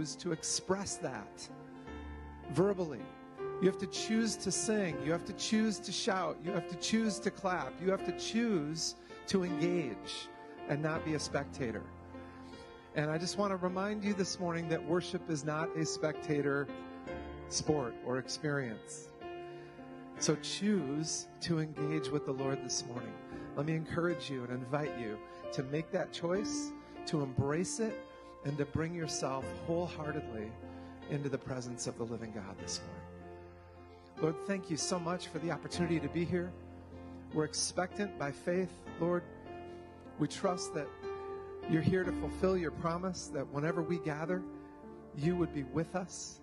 choose to express that verbally. You have to choose to sing. You have to choose to shout. You have to choose to clap. You have to choose to engage and not be a spectator. And I just want to remind you this morning that worship is not a spectator sport or experience. So choose to engage with the Lord this morning. Let me encourage you and invite you to make that choice, to embrace it, and to bring yourself wholeheartedly into the presence of the living God this morning. Lord, thank you so much for the opportunity to be here. We're expectant by faith. Lord, we trust that you're here to fulfill your promise that whenever we gather, you would be with us.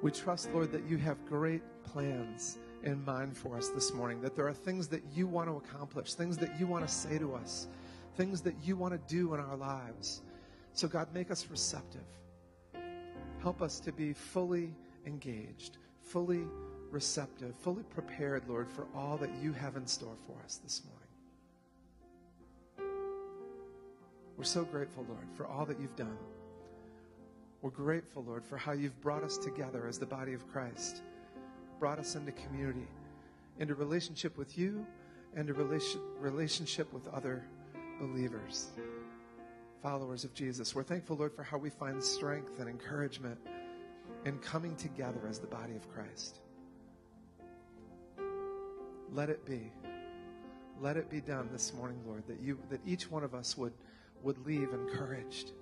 We trust, Lord, that you have great plans in mind for us this morning, that there are things that you want to accomplish, things that you want to say to us, things that you want to do in our lives. So, God, make us receptive. Help us to be fully engaged, fully receptive, fully prepared, Lord, for all that you have in store for us this morning. We're so grateful, Lord, for all that you've done. We're grateful, Lord, for how you've brought us together as the body of Christ, brought us into community, into relationship with you, and a relationship with other believers, followers of Jesus. We're thankful, Lord, for how we find strength and encouragement in coming together as the body of Christ. Let it be. Let it be done this morning, Lord, that each one of us would leave encouraged,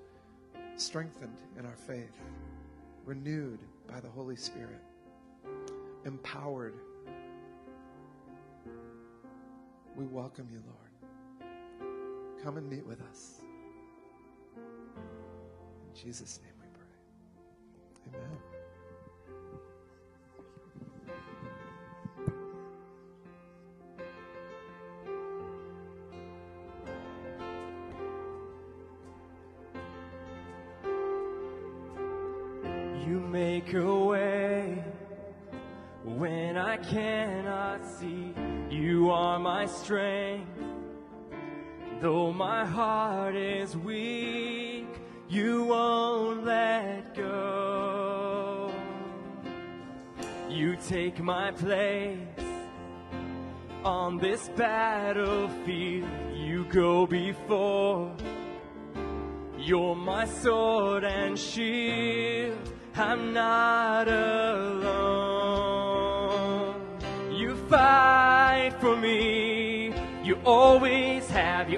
strengthened in our faith, renewed by the Holy Spirit, empowered. We welcome you, Lord. Come and meet with us. In Jesus' name we pray. Amen. You make a way when I cannot see. You are my strength, though my heart is weak. You won't let go. You take my place on this battlefield. You go before. You're my sword and shield. I'm not alone. You fight for me. You always have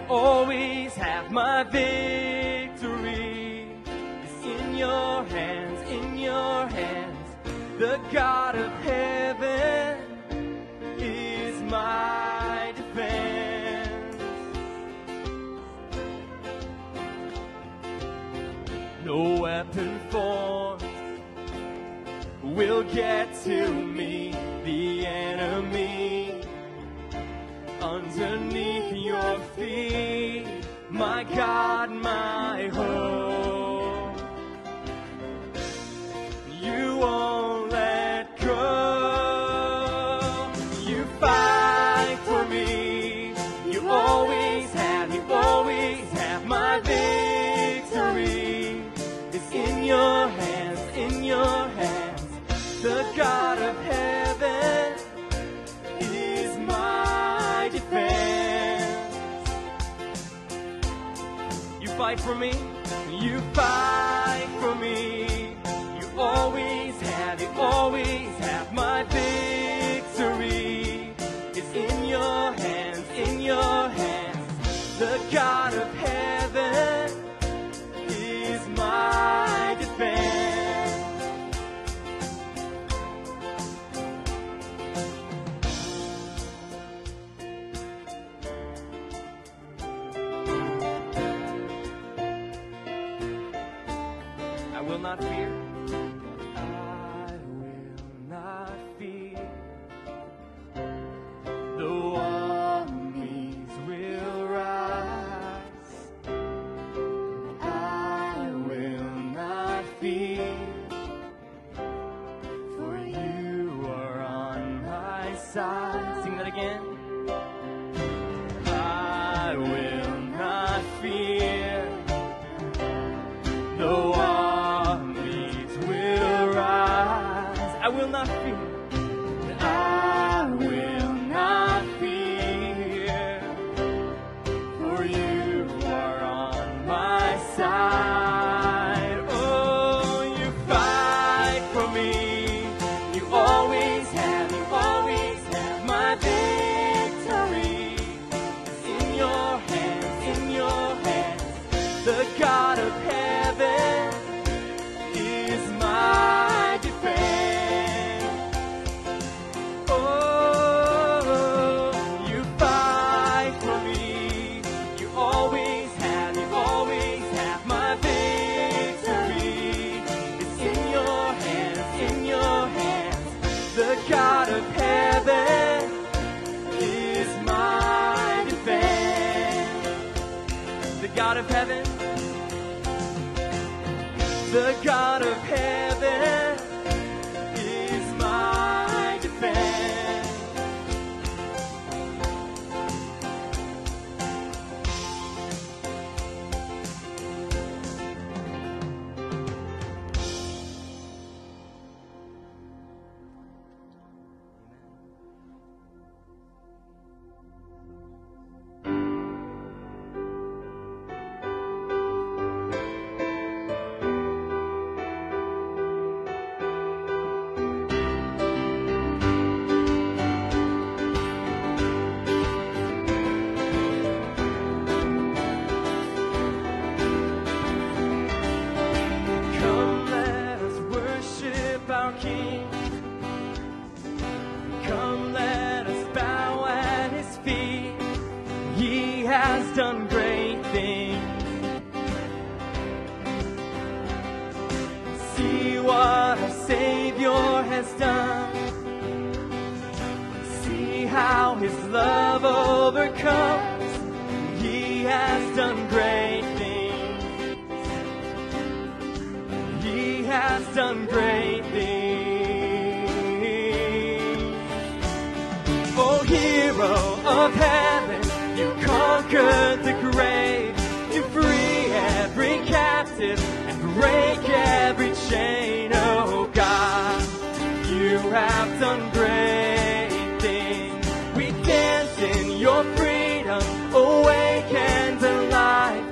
my victory. It's in your hands, the God of heaven is my defense. No weapon formed will get to me. The enemy underneath your feet. My God, my hope. You won't let go. You fight for me. You always have my victory. It's in your hands, in your hands. The God of heaven is my defense. You fight for me. You fight for me. You always have my victory. It's in your hands. The God of heaven is my defense. Fear. I will not fear, though armies will rise. I will not fear, for you are on my side. Sing that again. I will not fear, though The God of heaven is my defense. Your freedom, awake and alive.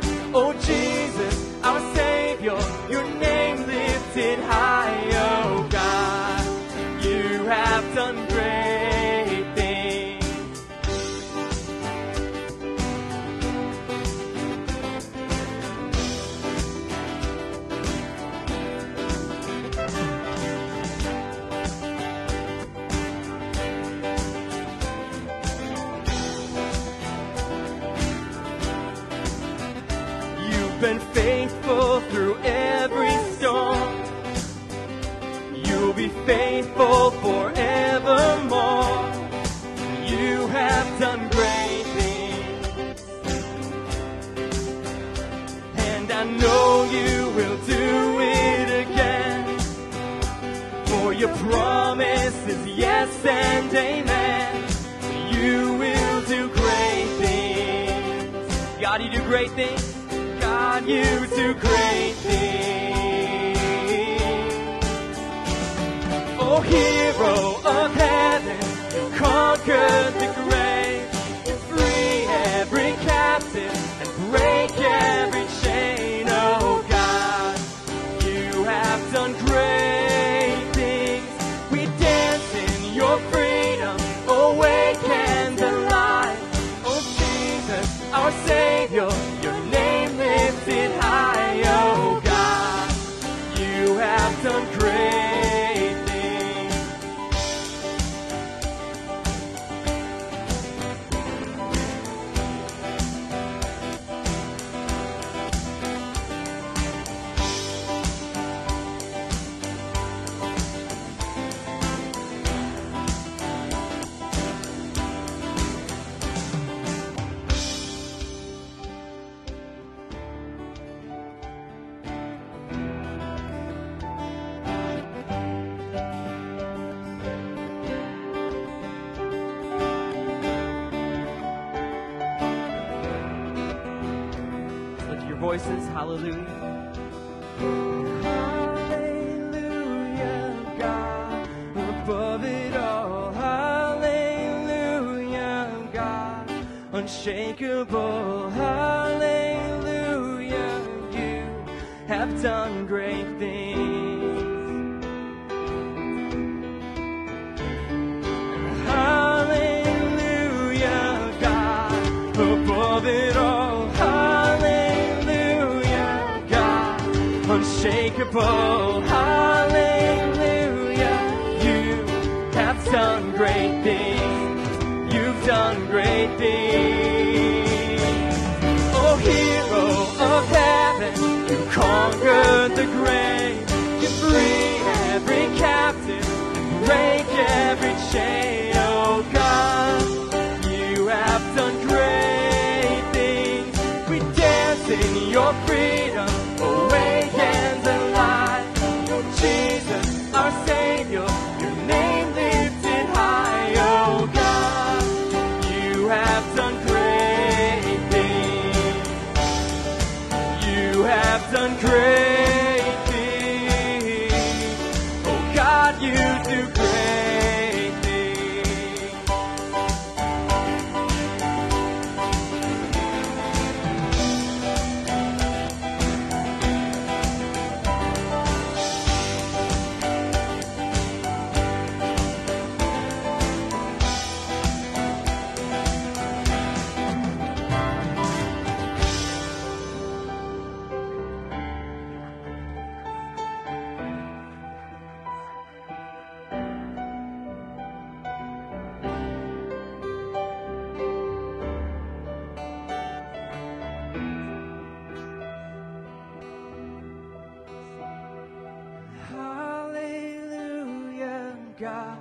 God,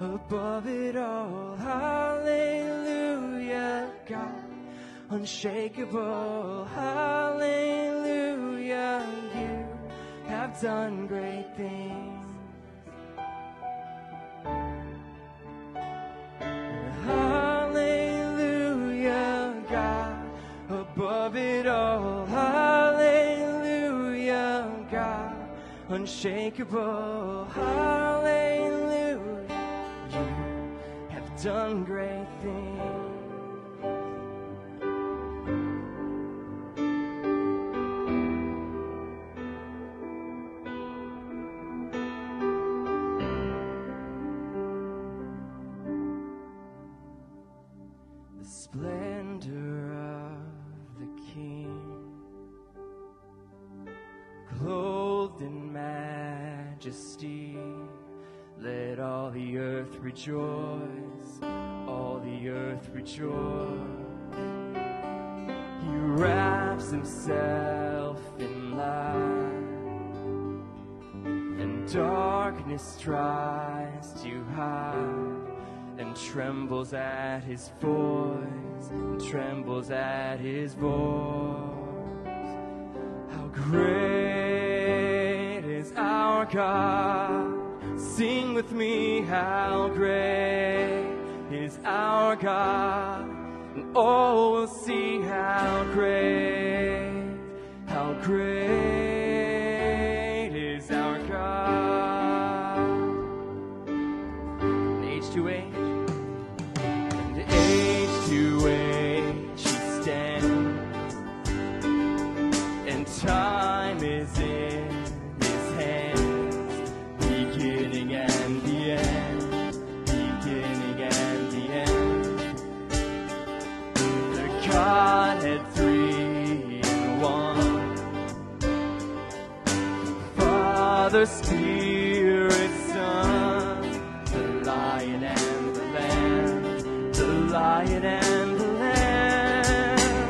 above it all. Hallelujah, God, unshakable. Hallelujah, you have done great things. Hallelujah, God, above it all. Hallelujah, God, unshakable. Hallelujah, you have done great things. Rejoice, all the earth rejoice. He wraps himself in light, and darkness tries to hide, and trembles at his voice, and trembles at his voice. How great is our God! Sing with me, how great is our God, and all will see how great is our God. And age to age, and age to age he stands, and time is in his hands. Beginning and the end, beginning and the end. The Godhead three in one, Father, Spirit, Son, the Lion and the Lamb, the Lion and the Lamb.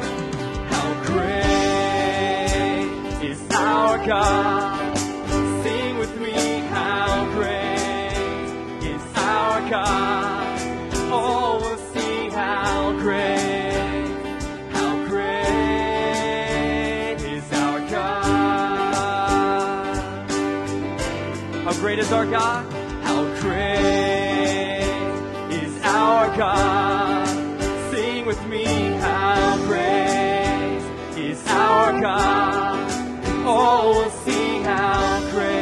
How great is our God! God, oh, we'll see how great is our God. How great is our God? How great is our God? Sing with me, how great is our God? Oh, we'll see how great.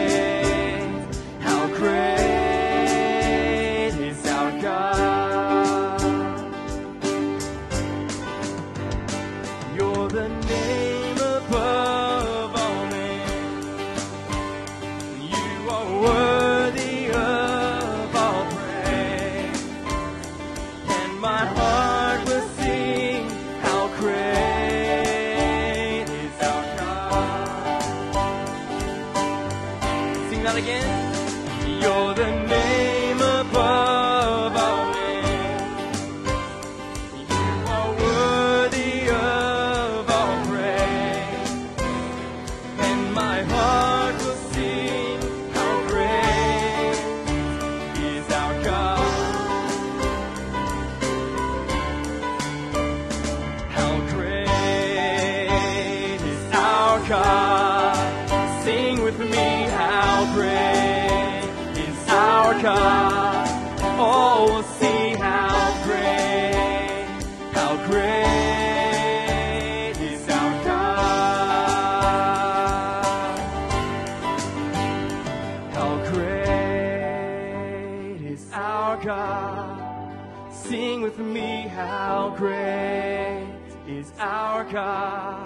God,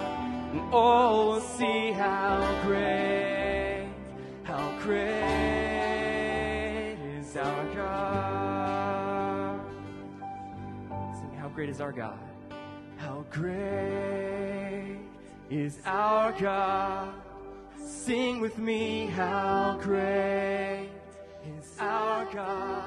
and all will see how great is our God. Sing, how great is our God? How great is our God? Sing with me, how great is our God?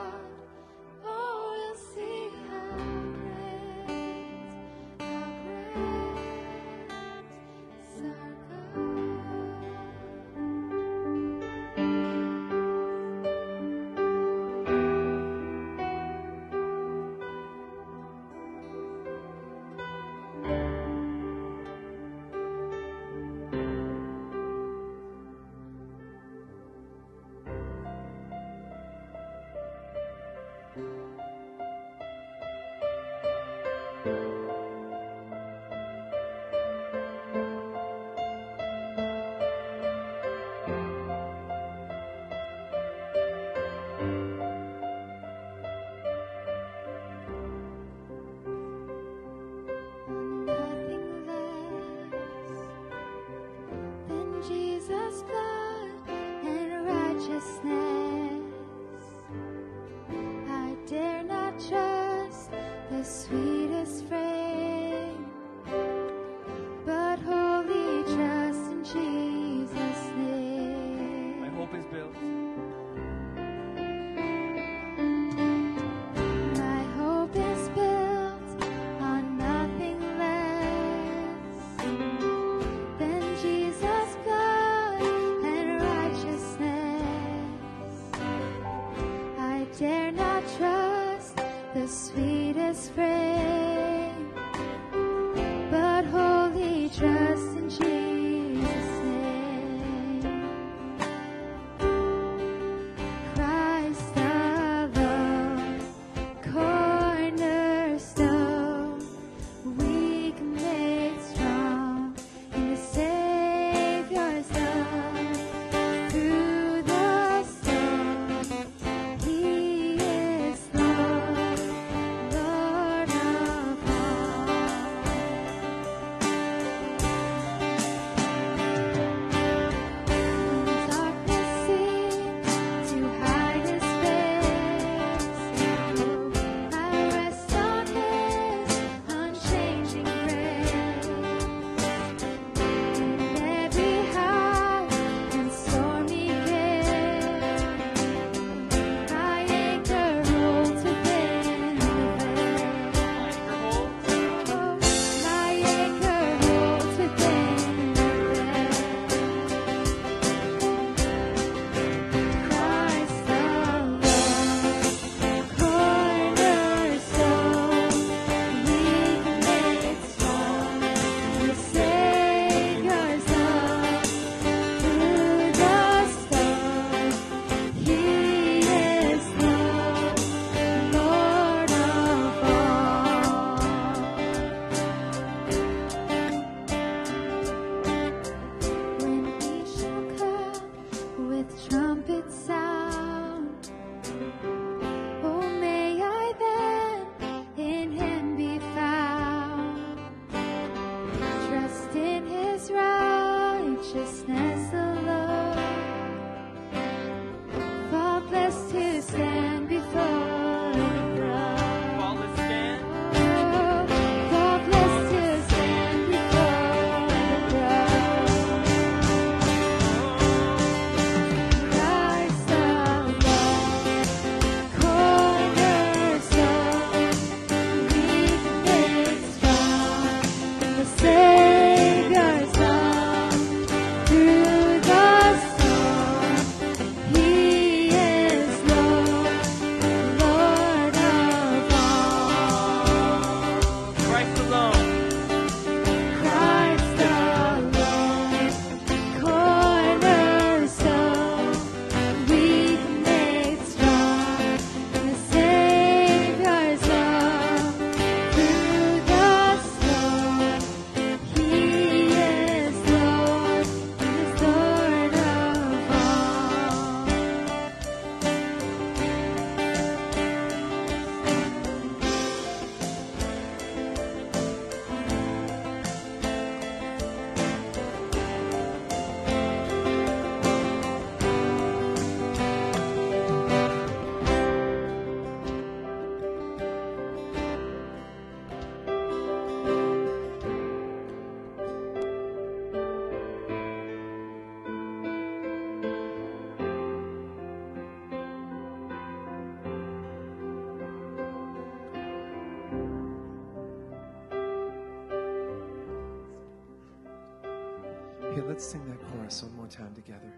Let's sing that chorus one more time together.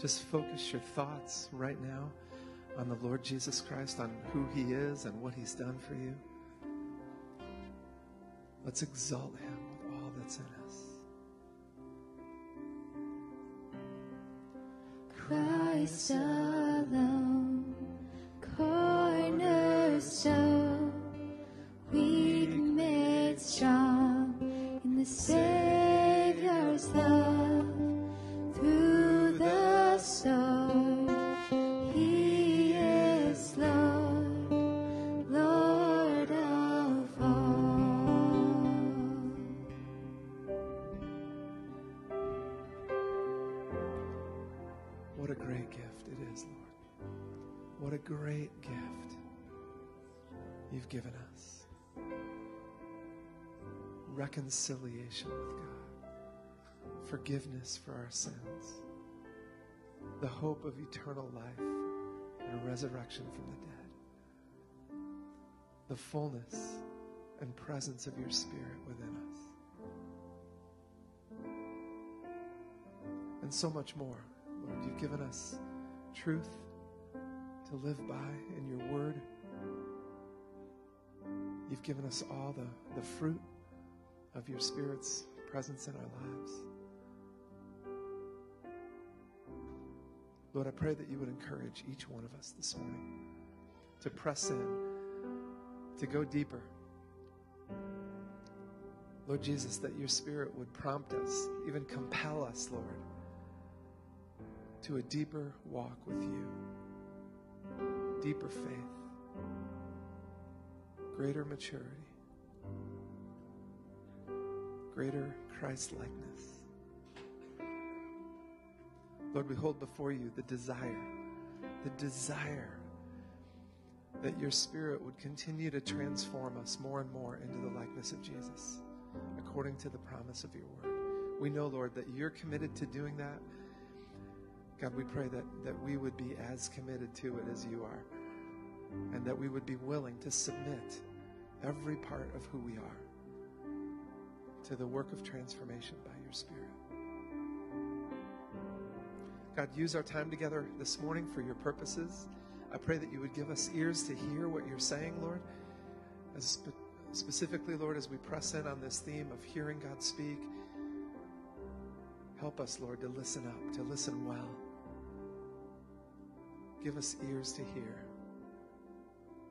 Just focus your thoughts right now on the Lord Jesus Christ, on who He is and what He's done for you. Let's exalt Him with all that's in us. Christ alone, cornerstone, weak made strong in the Savior's love. Through the storm, He is Lord, Lord of all. What a great gift it is, Lord. What a great gift You've given us. reconciliation with God, forgiveness for our sins, the hope of eternal life and resurrection from the dead, the fullness and presence of your Spirit within us, and so much more. Lord, you've given us truth to live by in your word. You've given us all the fruit of your Spirit's presence in our lives. Lord, I pray that you would encourage each one of us this morning to press in, to go deeper. Lord Jesus, that your Spirit would prompt us, even compel us, Lord, to a deeper walk with you, deeper faith, greater maturity, greater Christ-likeness. Lord, we hold before you the desire that your Spirit would continue to transform us more and more into the likeness of Jesus, according to the promise of your word. We know, Lord, that you're committed to doing that. God, we pray that we would be as committed to it as you are, and that we would be willing to submit every part of who we are to the work of transformation by your Spirit. God, use our time together this morning for your purposes. I pray that you would give us ears to hear what you're saying, Lord, specifically, Lord, as we press in on this theme of hearing God speak. Help us, Lord, to listen up, to listen well. Give us ears to hear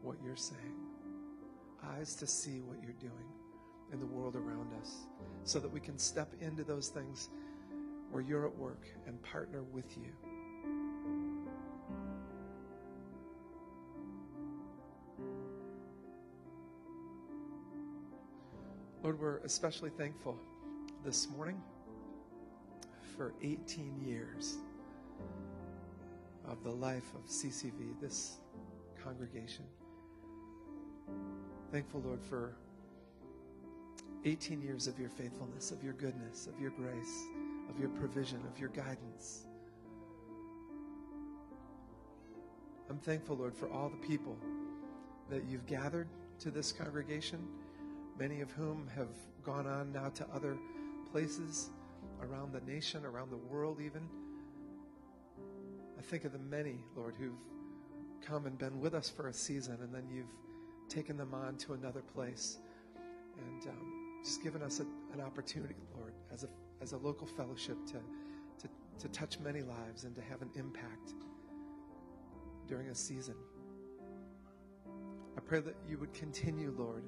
what you're saying, eyes to see what you're doing in the world around us, so that we can step into those things where you're at work and partner with you. Lord, we're especially thankful this morning for 18 years of the life of CCV, this congregation. Thankful, Lord, for 18 years of your faithfulness, of your goodness, of your grace, of your provision, of your guidance. I'm thankful, Lord, for all the people that you've gathered to this congregation, many of whom have gone on now to other places around the nation, around the world even. I think of the many, Lord, who've come and been with us for a season, and then you've taken them on to another place and just given us an opportunity, Lord, as a local fellowship to touch many lives and to have an impact during a season. I pray that you would continue, Lord,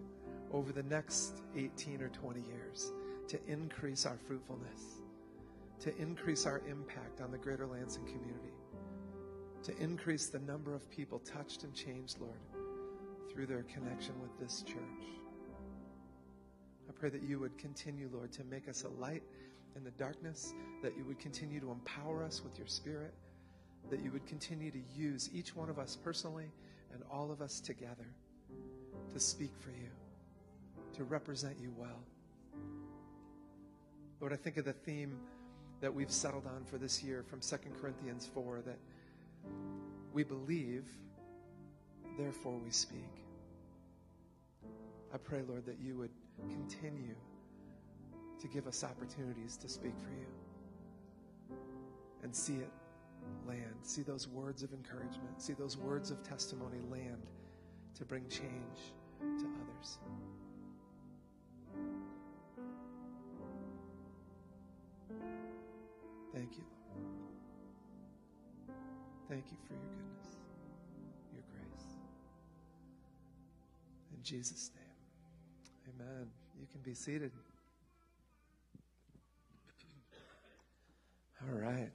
over the next 18 or 20 years to increase our fruitfulness, to increase our impact on the greater Lansing community, to increase the number of people touched and changed, Lord, through their connection with this church. I pray that you would continue, Lord, to make us a light in the darkness, that you would continue to empower us with your Spirit, that you would continue to use each one of us personally and all of us together to speak for you, to represent you well. Lord, I think of the theme that we've settled on for this year from 2 Corinthians 4, that we believe, therefore we speak. I pray, Lord, that you would continue to give us opportunities to speak for you and see it land, see those words of encouragement, see those words of testimony land to bring change to others. Thank you, Lord. Thank you for your goodness, your grace. In Jesus' name, amen. You can be seated. All right.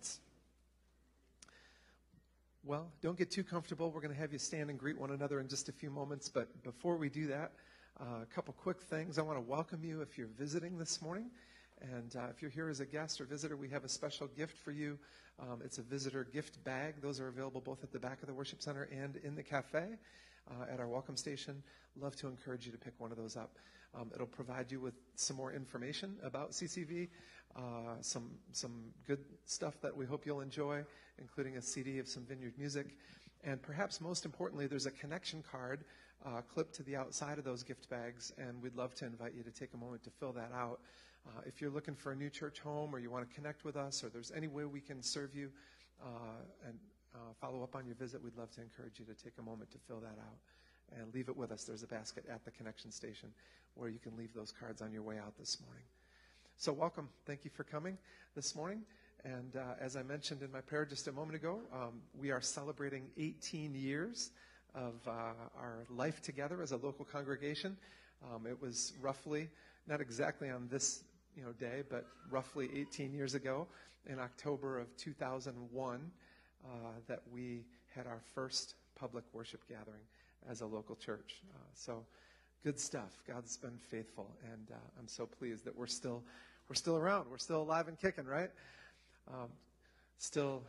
Well, don't get too comfortable. We're going to have you stand and greet one another in just a few moments. But before we do that, a couple quick things. I want to welcome you if you're visiting this morning. And if you're here as a guest or visitor, we have a special gift for you. It's a visitor gift bag. Those are available both at the back of the worship center and in the cafe at our welcome station. Love to encourage you to pick one of those up. It'll provide you with some more information about CCV, some good stuff that we hope you'll enjoy, including a CD of some Vineyard music. And perhaps most importantly, there's a connection card clipped to the outside of those gift bags, and we'd love to invite you to take a moment to fill that out. If you're looking for a new church home, or you want to connect with us, or there's any way we can serve you and follow up on your visit, we'd love to encourage you to take a moment to fill that out and leave it with us. There's a basket at the connection station where you can leave those cards on your way out this morning. So welcome. Thank you for coming this morning. And as I mentioned in my prayer just a moment ago, we are celebrating 18 years of our life together as a local congregation. It was roughly, not exactly on this day, but roughly 18 years ago, in October of 2001, that we had our first public worship gathering as a local church. So good stuff. God's been faithful, and I'm so pleased that we're still around. We're still alive and kicking, right? Still,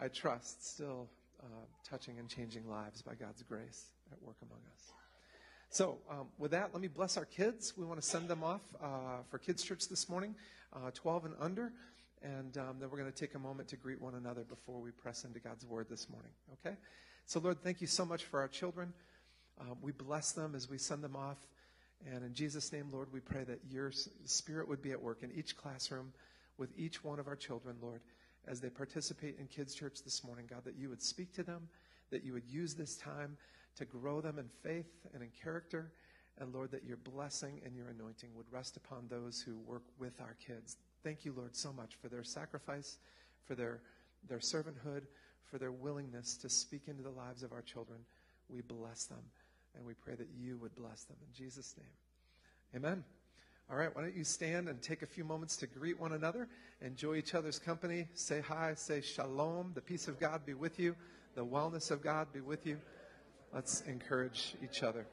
I trust, still touching and changing lives by God's grace at work among us. So with that, let me bless our kids. We want to send them off for kids' church this morning, 12 and under. And then we're going to take a moment to greet one another before we press into God's word this morning. Okay? So, Lord, thank you so much for our children. We bless them as we send them off. And in Jesus' name, Lord, we pray that your spirit would be at work in each classroom with each one of our children, Lord, as they participate in kids' church this morning, God, that you would speak to them, that you would use this time to grow them in faith and in character, and Lord, that your blessing and your anointing would rest upon those who work with our kids. Thank you, Lord, so much for their sacrifice, for their servanthood, for their willingness to speak into the lives of our children. We bless them, and we pray that you would bless them. In Jesus' name, amen. All right, why don't you stand and take a few moments to greet one another, enjoy each other's company, say hi, say shalom, the peace of God be with you, the wellness of God be with you. Let's encourage each other.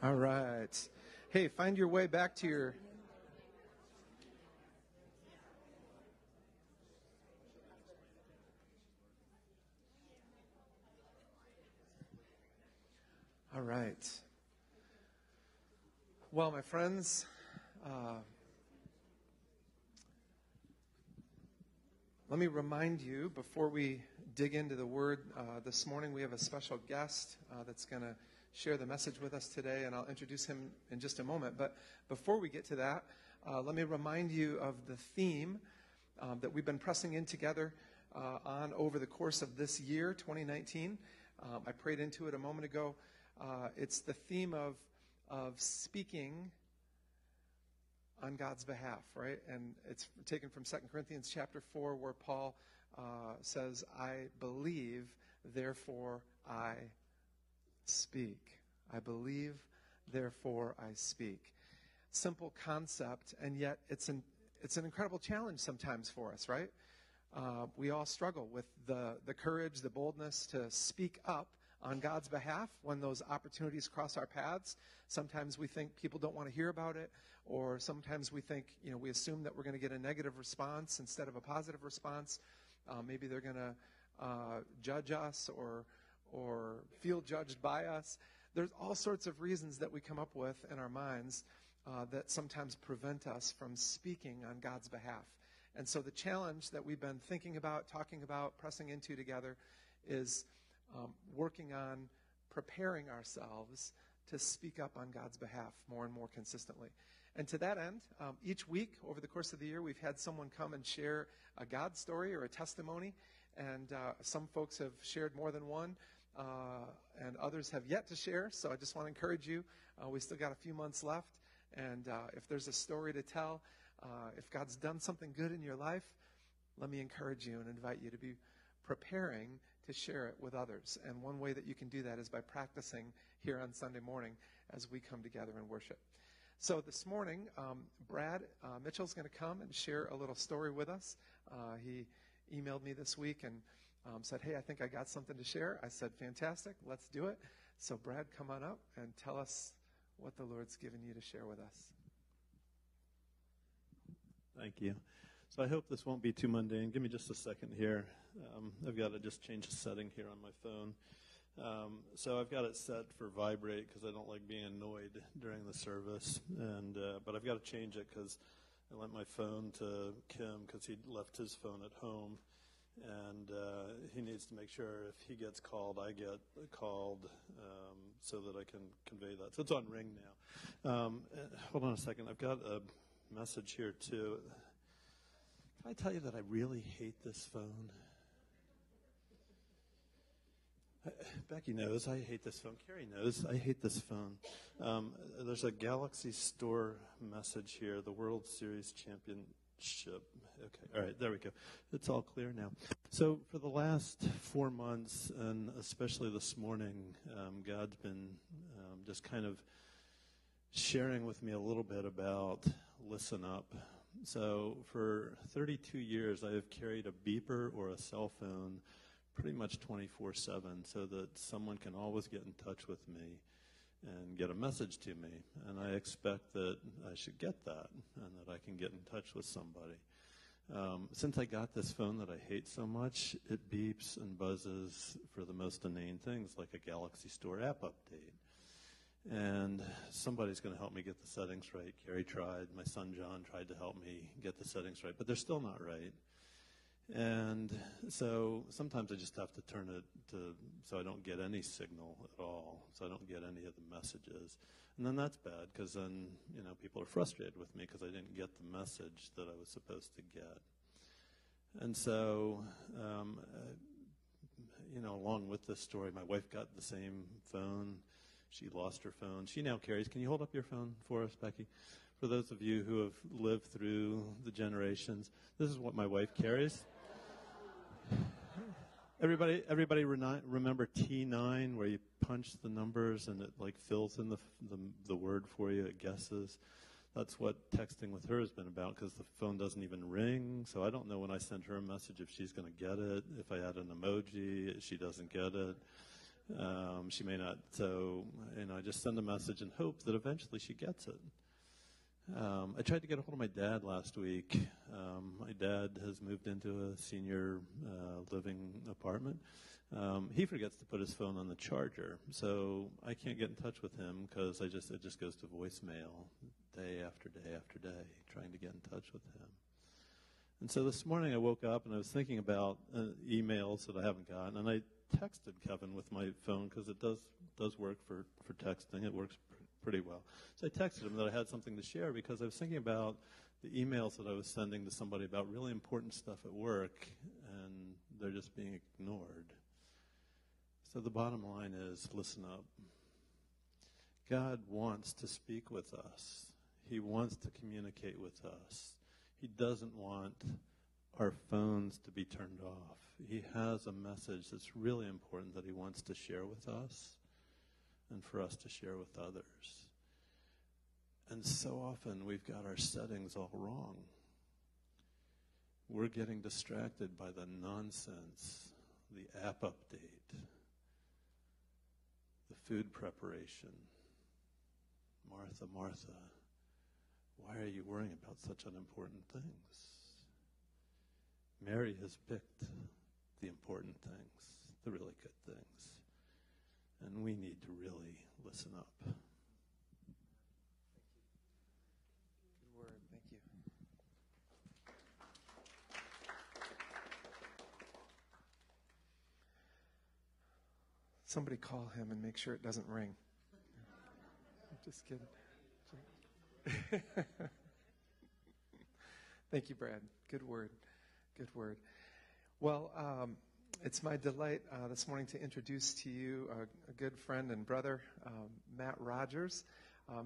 All right. Hey, find your way back to your... All right. Well, my friends, let me remind you before we dig into the Word this morning, we have a special guest that's going to share the message with us today, and I'll introduce him in just a moment. But before we get to that, let me remind you of the theme that we've been pressing in together on over the course of this year, 2019. I prayed into it a moment ago. It's the theme of speaking on God's behalf, right? And it's taken from 2 Corinthians chapter 4, where Paul says, I believe, therefore I speak. I believe, therefore I speak. Simple concept, and yet it's an incredible challenge sometimes for us, right? We all struggle with the courage, the boldness to speak up on God's behalf when those opportunities cross our paths. Sometimes we think people don't want to hear about it, or sometimes we think, you know, we assume that we're going to get a negative response instead of a positive response. Maybe they're going to judge us or feel judged by us. There's all sorts of reasons that we come up with in our minds that sometimes prevent us from speaking on God's behalf. And so the challenge that we've been thinking about, talking about, pressing into together is working on preparing ourselves to speak up on God's behalf more and more consistently. And to that end, each week over the course of the year, we've had someone come and share a God story or a testimony. And some folks have shared more than one, and others have yet to share. So I just want to encourage you. We still got a few months left. And if there's a story to tell, if God's done something good in your life, let me encourage you and invite you to be preparing to share it with others. And one way that you can do that is by practicing here on Sunday morning as we come together and worship. So this morning, Brad Mitchell's going to come and share a little story with us. He emailed me this week and said, hey, I think I got something to share. I said, fantastic, let's do it. So Brad, come on up and tell us what the Lord's given you to share with us. Thank you. So I hope this won't be too mundane. Give me just a second here. I've got to just change the setting here on my phone. So I've got it set for vibrate because I don't like being annoyed during the service. But I've got to change it because I lent my phone to Kim because he left his phone at home. And he needs to make sure if he gets called, I get called so that I can convey that. So it's on Ring now. Hold on a second. I've got a message here too. Can I tell you that I really hate this phone? Becky knows I hate this phone. Carrie knows I hate this phone. There's a Galaxy Store message here, the World Series Championship. Okay, all right, there we go. It's all clear now. So for the last 4 months, and especially this morning, God's been just kind of sharing with me a little bit about listen up. So for 32 years, I have carried a beeper or a cell phone pretty much 24/7 so that someone can always get in touch with me and get a message to me. And I expect that I should get that and that I can get in touch with somebody. Since I got this phone that I hate so much, it beeps and buzzes for the most inane things like a Galaxy Store app update. And somebody's going to help me get the settings right. Carrie tried. My son John tried to help me get the settings right, but they're still not right. And so sometimes I just have to turn it to so I don't get any signal at all, so I don't get any of the messages. And then that's bad because then, you know, people are frustrated with me because I didn't get the message that I was supposed to get. And so, you know, along with this story, my wife got the same phone. She lost her phone. She now carries. Can you hold up your phone for us, Becky? For those of you who have lived through the generations, this is what my wife carries. Everybody remember T9, where you punch the numbers and it like fills in the word for you. It guesses. That's what texting with her has been about because the phone doesn't even ring. So I don't know when I send her a message if she's going to get it. If I add an emoji, she doesn't get it. She may not. So, and I just send a message and hope that eventually she gets it. I tried to get a hold of my dad last week. My dad has moved into a senior living apartment. He forgets to put his phone on the charger, so I can't get in touch with him because it just goes to voicemail day after day after day, trying to get in touch with him. And so this morning I woke up and I was thinking about emails that I haven't gotten, and I texted Kevin with my phone because it does work for texting. It works pretty well. So I texted him that I had something to share because I was thinking about the emails that I was sending to somebody about really important stuff at work, and they're just being ignored. So the bottom line is, listen up. God wants to speak with us. He wants to communicate with us. He doesn't want our phones to be turned off. He has a message that's really important that he wants to share with us and for us to share with others. And so often we've got our settings all wrong. We're getting distracted by the nonsense, the app update, the food preparation. Martha, Martha, why are you worrying about such unimportant things? Mary has picked the important things, the really good things. And we need to really listen up. Thank you. Good word. Thank you. Somebody call him and make sure it doesn't ring. I'm just kidding. Thank you, Brad. Good word. Good word. Well, it's my delight this morning to introduce to you a good friend and brother, Matt Rogers.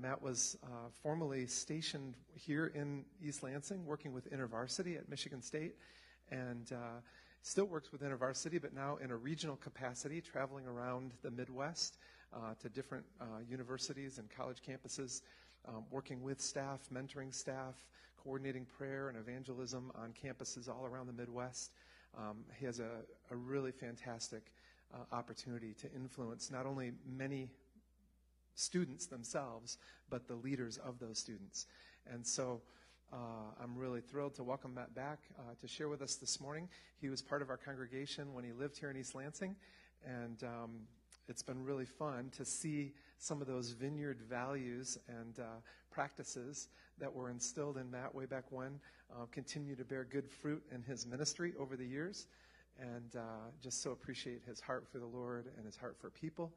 Matt was formerly stationed here in East Lansing, working with InterVarsity at Michigan State, and still works with InterVarsity, but now in a regional capacity, traveling around the Midwest to different universities and college campuses, working with staff, mentoring staff, coordinating prayer and evangelism on campuses all around the Midwest. He has a really fantastic opportunity to influence not only many students themselves, but the leaders of those students. And so I'm really thrilled to welcome Matt back to share with us this morning. He was part of our congregation when he lived here in East Lansing, and it's been really fun to see some of those vineyard values and practices that were instilled in Matt way back when continue to bear good fruit in his ministry over the years, and just so appreciate his heart for the Lord and his heart for people.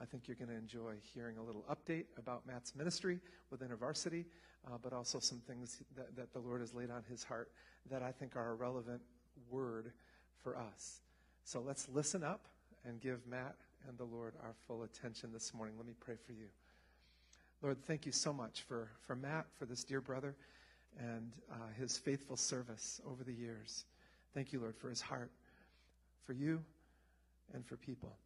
I think you're going to enjoy hearing a little update about Matt's ministry with InterVarsity, but also some things that the Lord has laid on his heart that I think are a relevant word for us. So let's listen up and give Matt and the Lord our full attention this morning. Let me pray for you. Lord, thank you so much for Matt, for this dear brother, and his faithful service over the years. Thank you, Lord, for his heart, for you, and for people.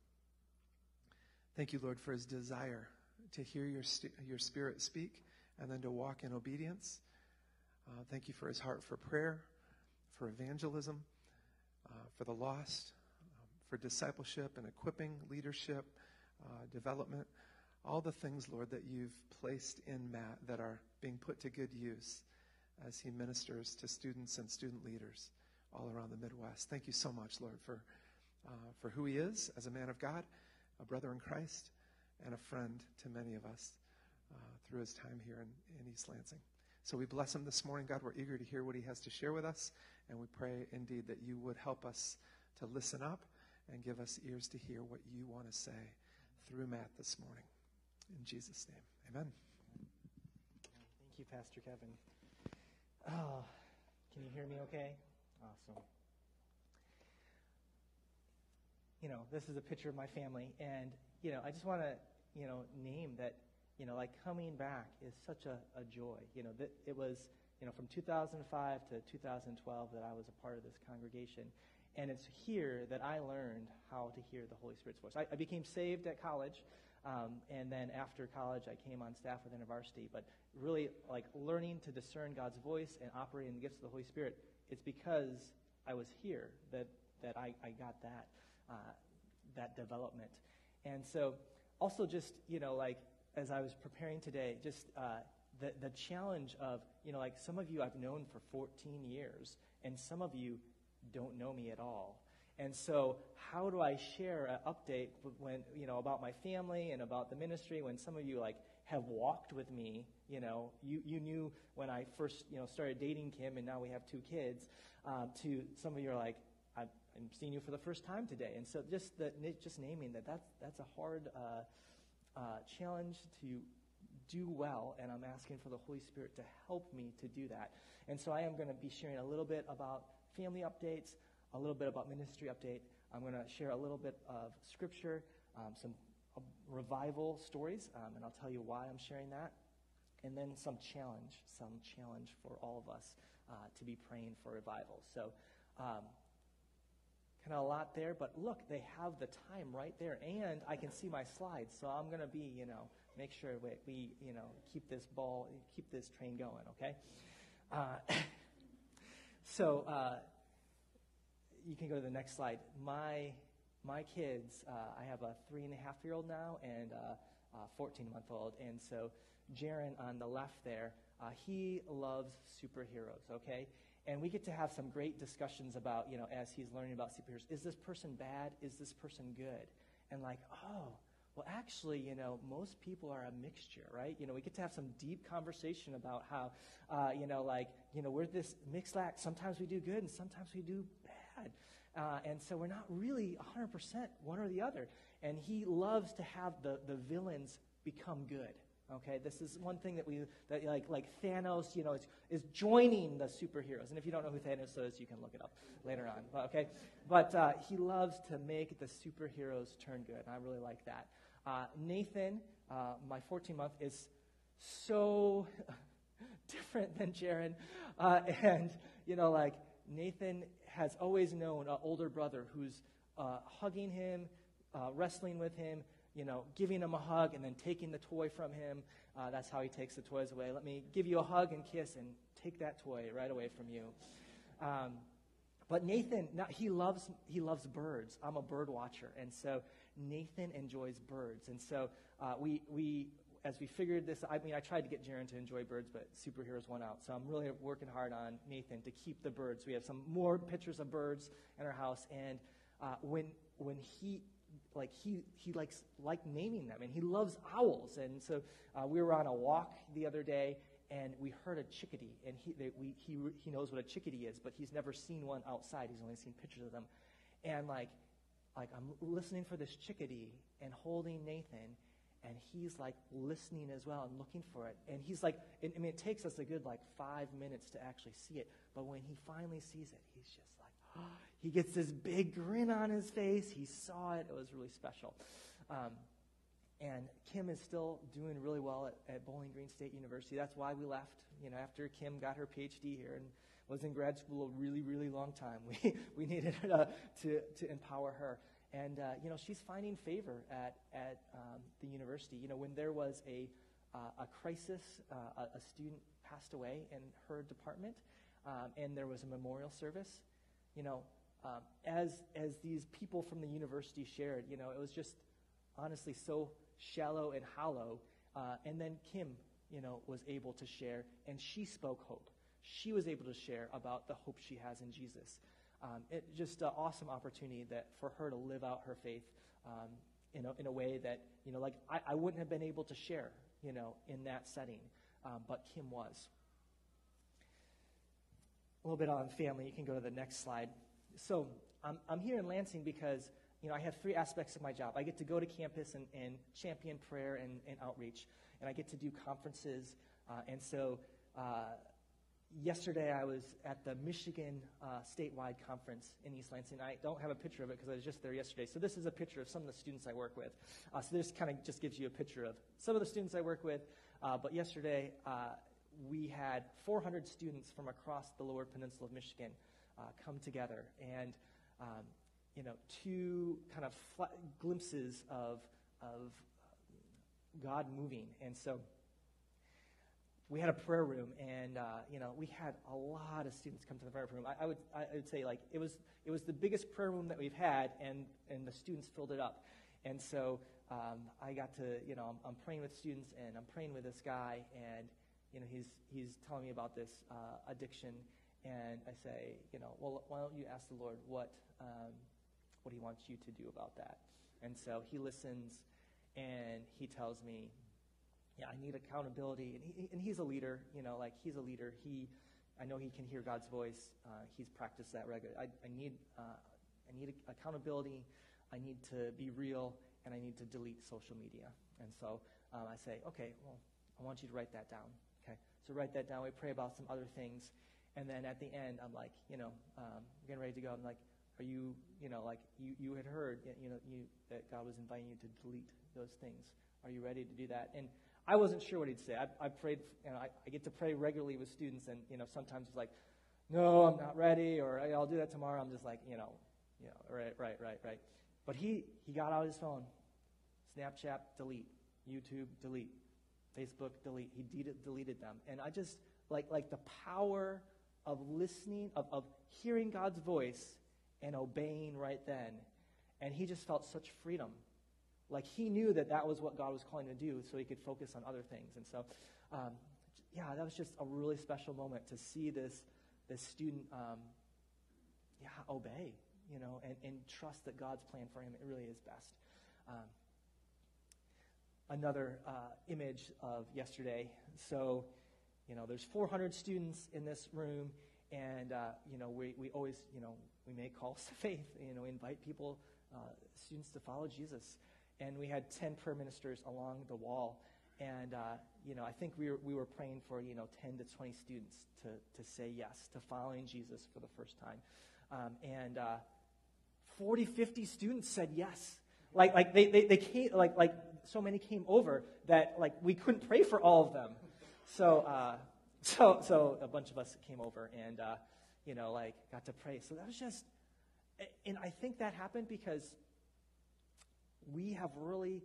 Thank you, Lord, for his desire to hear your spirit speak and then to walk in obedience. Thank you for his heart for prayer, for evangelism, for the lost, for discipleship and equipping, leadership, development. All the things, Lord, that you've placed in Matt that are being put to good use as he ministers to students and student leaders all around the Midwest. Thank you so much, Lord, for who he is as a man of God, a brother in Christ, and a friend to many of us through his time here in East Lansing. So we bless him this morning. God, we're eager to hear what he has to share with us, and we pray indeed that you would help us to listen up and give us ears to hear what you want to say through Matt this morning. In Jesus' name, amen. Thank you, Pastor Kevin. Oh, can you hear me okay? Awesome. You know, this is a picture of my family, and, you know, I just want to, you know, name that, you know, like coming back is such a joy. You know, that it was, you know, from 2005 to 2012 that I was a part of this congregation. And it's here that I learned how to hear the Holy Spirit's voice. I became saved at college. And then after college, I came on staff with InterVarsity. But really, like, learning to discern God's voice and operating the gifts of the Holy Spirit, it's because I was here that I got that development. And so also just, you know, like as I was preparing today, just the challenge of, you know, like some of you I've known for 14 years and some of you don't know me at all. And so how do I share an update when, you know, about my family and about the ministry when some of you like have walked with me, you know, you knew when I first, you know, started dating Kim and now we have 2 kids, to some of you are like, I'm seeing you for the first time today. And so just naming that's a hard challenge to do well, and I'm asking for the Holy Spirit to help me to do that. And so I am going to be sharing a little bit about family updates, a little bit about ministry update. I'm going to share a little bit of scripture, some revival stories, and I'll tell you why I'm sharing that. And then some challenge for all of us to be praying for revival. So kind of a lot there, but look, they have the time right there, and I can see my slides, so I'm going to be, you know, make sure we you know, keep this train going, okay? So you can go to the next slide. My kids, I have a 3.5-year-old now and a 14-month-old, and so Jaron on the left there, he loves superheroes, okay? And we get to have some great discussions about, you know, as he's learning about superheroes, is this person bad? Is this person good? And like, oh, well, actually, you know, most people are a mixture, right? You know, we get to have some deep conversation about how, you know, like, you know, we're this mixed lack. Sometimes we do good and sometimes we do bad. And so we're not really 100% one or the other. And he loves to have the villains become good. Okay, this is one thing that like Thanos, you know, is joining the superheroes. And if you don't know who Thanos is, you can look it up later on. But, okay, but he loves to make the superheroes turn good, and I really like that. Nathan, my 14-month, is so different than Jaron, and you know, like Nathan has always known an older brother who's hugging him, wrestling with him. You know, giving him a hug and then taking the toy from him. That's how he takes the toys away. Let me give you a hug and kiss and take that toy right away from you. But Nathan, he loves birds. I'm a bird watcher. And so Nathan enjoys birds. And so we as we figured this, I mean, I tried to get Jaron to enjoy birds, but superheroes won out. So I'm really working hard on Nathan to keep the birds. We have some more pictures of birds in our house. And when he... like he likes naming them, and he loves owls. And so we were on a walk the other day, and we heard a chickadee. And he knows what a chickadee is, but he's never seen one outside. He's only seen pictures of them. And like I'm listening for this chickadee and holding Nathan, and he's like listening as well and looking for it. And he's like, I mean, it takes us a good like 5 minutes to actually see it. But when he finally sees it, he's just like, oh. He gets this big grin on his face. He saw it. It was really special. And Kim is still doing really well at Bowling Green State University. That's why we left, you know, after Kim got her PhD here and was in grad school a really, really long time. We needed to empower her. And, you know, she's finding favor at the university. You know, when there was a crisis, a student passed away in her department, and there was a memorial service, you know, as these people from the university shared, you know, it was just honestly so shallow and hollow. And then Kim, you know, was able to share, and she spoke hope. She was able to share about the hope she has in Jesus. It just an awesome opportunity that for her to live out her faith in a way that, you know, like I wouldn't have been able to share, you know, in that setting, but Kim was. A little bit on family. You can go to the next slide. So I'm here in Lansing because, you know, I have 3 aspects of my job. I get to go to campus and champion prayer and outreach, and I get to do conferences. And so yesterday I was at the Michigan statewide conference in East Lansing. I don't have a picture of it because I was just there yesterday. So this is a picture of some of the students I work with. So this kind of just gives you a picture of some of the students I work with. But yesterday we had 400 students from across the Lower Peninsula of Michigan come together, and you know, 2 kind of glimpses of God moving. And so we had a prayer room, and you know, we had a lot of students come to the prayer room. I would say like it was the biggest prayer room that we've had, and the students filled it up. And so I got to, you know, I'm praying with students, and I'm praying with this guy, and, you know, he's telling me about this addiction, and I say, you know, well, why don't you ask the Lord what he wants you to do about that? And so he listens, and he tells me, yeah, I need accountability. And he's a leader, you know, like he's a leader. I know he can hear God's voice. He's practiced that regularly. I need accountability. I need to be real, and I need to delete social media. And so I say, okay, well, I want you to write that down. Okay, so write that down. We pray about some other things, and then at the end, I'm like, you know, getting ready to go. I'm like, are you, you know, like you had heard, you know, that God was inviting you to delete those things. Are you ready to do that? And I wasn't sure what he'd say. I prayed, you know, I get to pray regularly with students, and, you know, sometimes it's like, no, I'm not ready, or I'll do that tomorrow. I'm just like, you know, right. But he got out his phone, Snapchat, delete, YouTube, delete, Facebook, delete. He deleted them. And I just, like the power of listening, of hearing God's voice and obeying right then. And he just felt such freedom. Like he knew that that was what God was calling him to do, so he could focus on other things. And so, yeah, that was just a really special moment to see this student, yeah, obey, you know, and trust that God's plan for him, it really is best. Another image of yesterday. So, you know, there's 400 students in this room, and, you know, we always, you know, we make calls to faith, you know, invite people, students to follow Jesus. And we had 10 prayer ministers along the wall. And, you know, I think we were praying for, you know, 10 to 20 students to say yes to following Jesus for the first time. 40, 50 students said yes. Like they came, like so many came over that, like, we couldn't pray for all of them. So, so a bunch of us came over and, you know, like, got to pray. So that was just, and I think that happened because we have really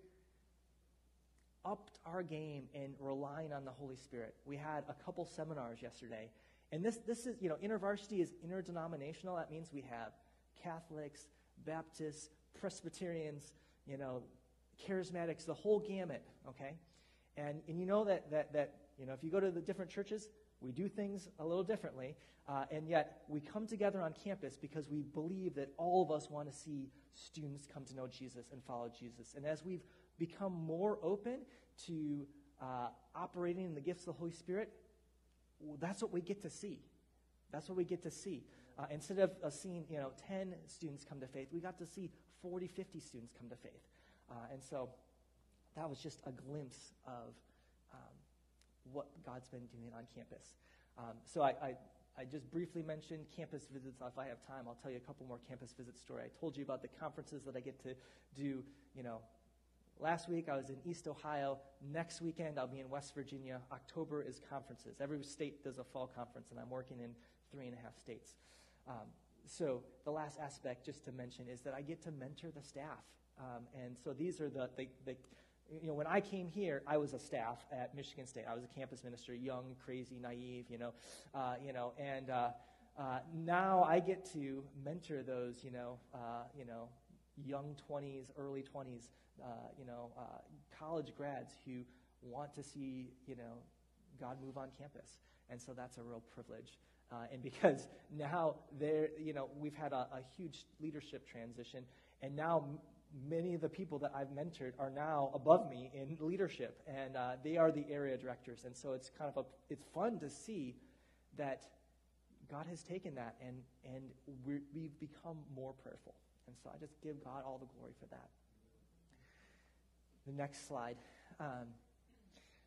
upped our game in relying on the Holy Spirit. We had a couple seminars yesterday. And this is, you know, InterVarsity is interdenominational. That means we have Catholics, Baptists, Presbyterians, you know, Charismatics, the whole gamut, okay? And you know that you know, if you go to the different churches, we do things a little differently. And yet we come together on campus because we believe that all of us want to see students come to know Jesus and follow Jesus. And as we've become more open to operating in the gifts of the Holy Spirit, that's what we get to see. That's what we get to see. Instead of seeing, you know, 10 students come to faith, we got to see 40, 50 students come to faith. And so that was just a glimpse of what God's been doing on campus. So I just briefly mentioned campus visits. If I have time, I'll tell you a couple more campus visit story. I told you about the conferences that I get to do. You know, last week I was in East Ohio. Next weekend I'll be in West Virginia. October is conferences. Every state does a fall conference, and I'm working in 3.5 states. So the last aspect, just to mention, is that I get to mentor the staff. And so these are the you know, when I came here, I was a staff at Michigan State. I was a campus minister, young, crazy, naive, and now I get to mentor those, you know, young 20s, early 20s, college grads who want to see, you know, God move on campus. And so that's a real privilege. And because now they're, you know, we've had a huge leadership transition, and now many of the people that I've mentored are now above me in leadership, and they are the area directors. And so it's kind of it's fun to see that God has taken that, and we've become more prayerful. And so I just give God all the glory for that. The next slide.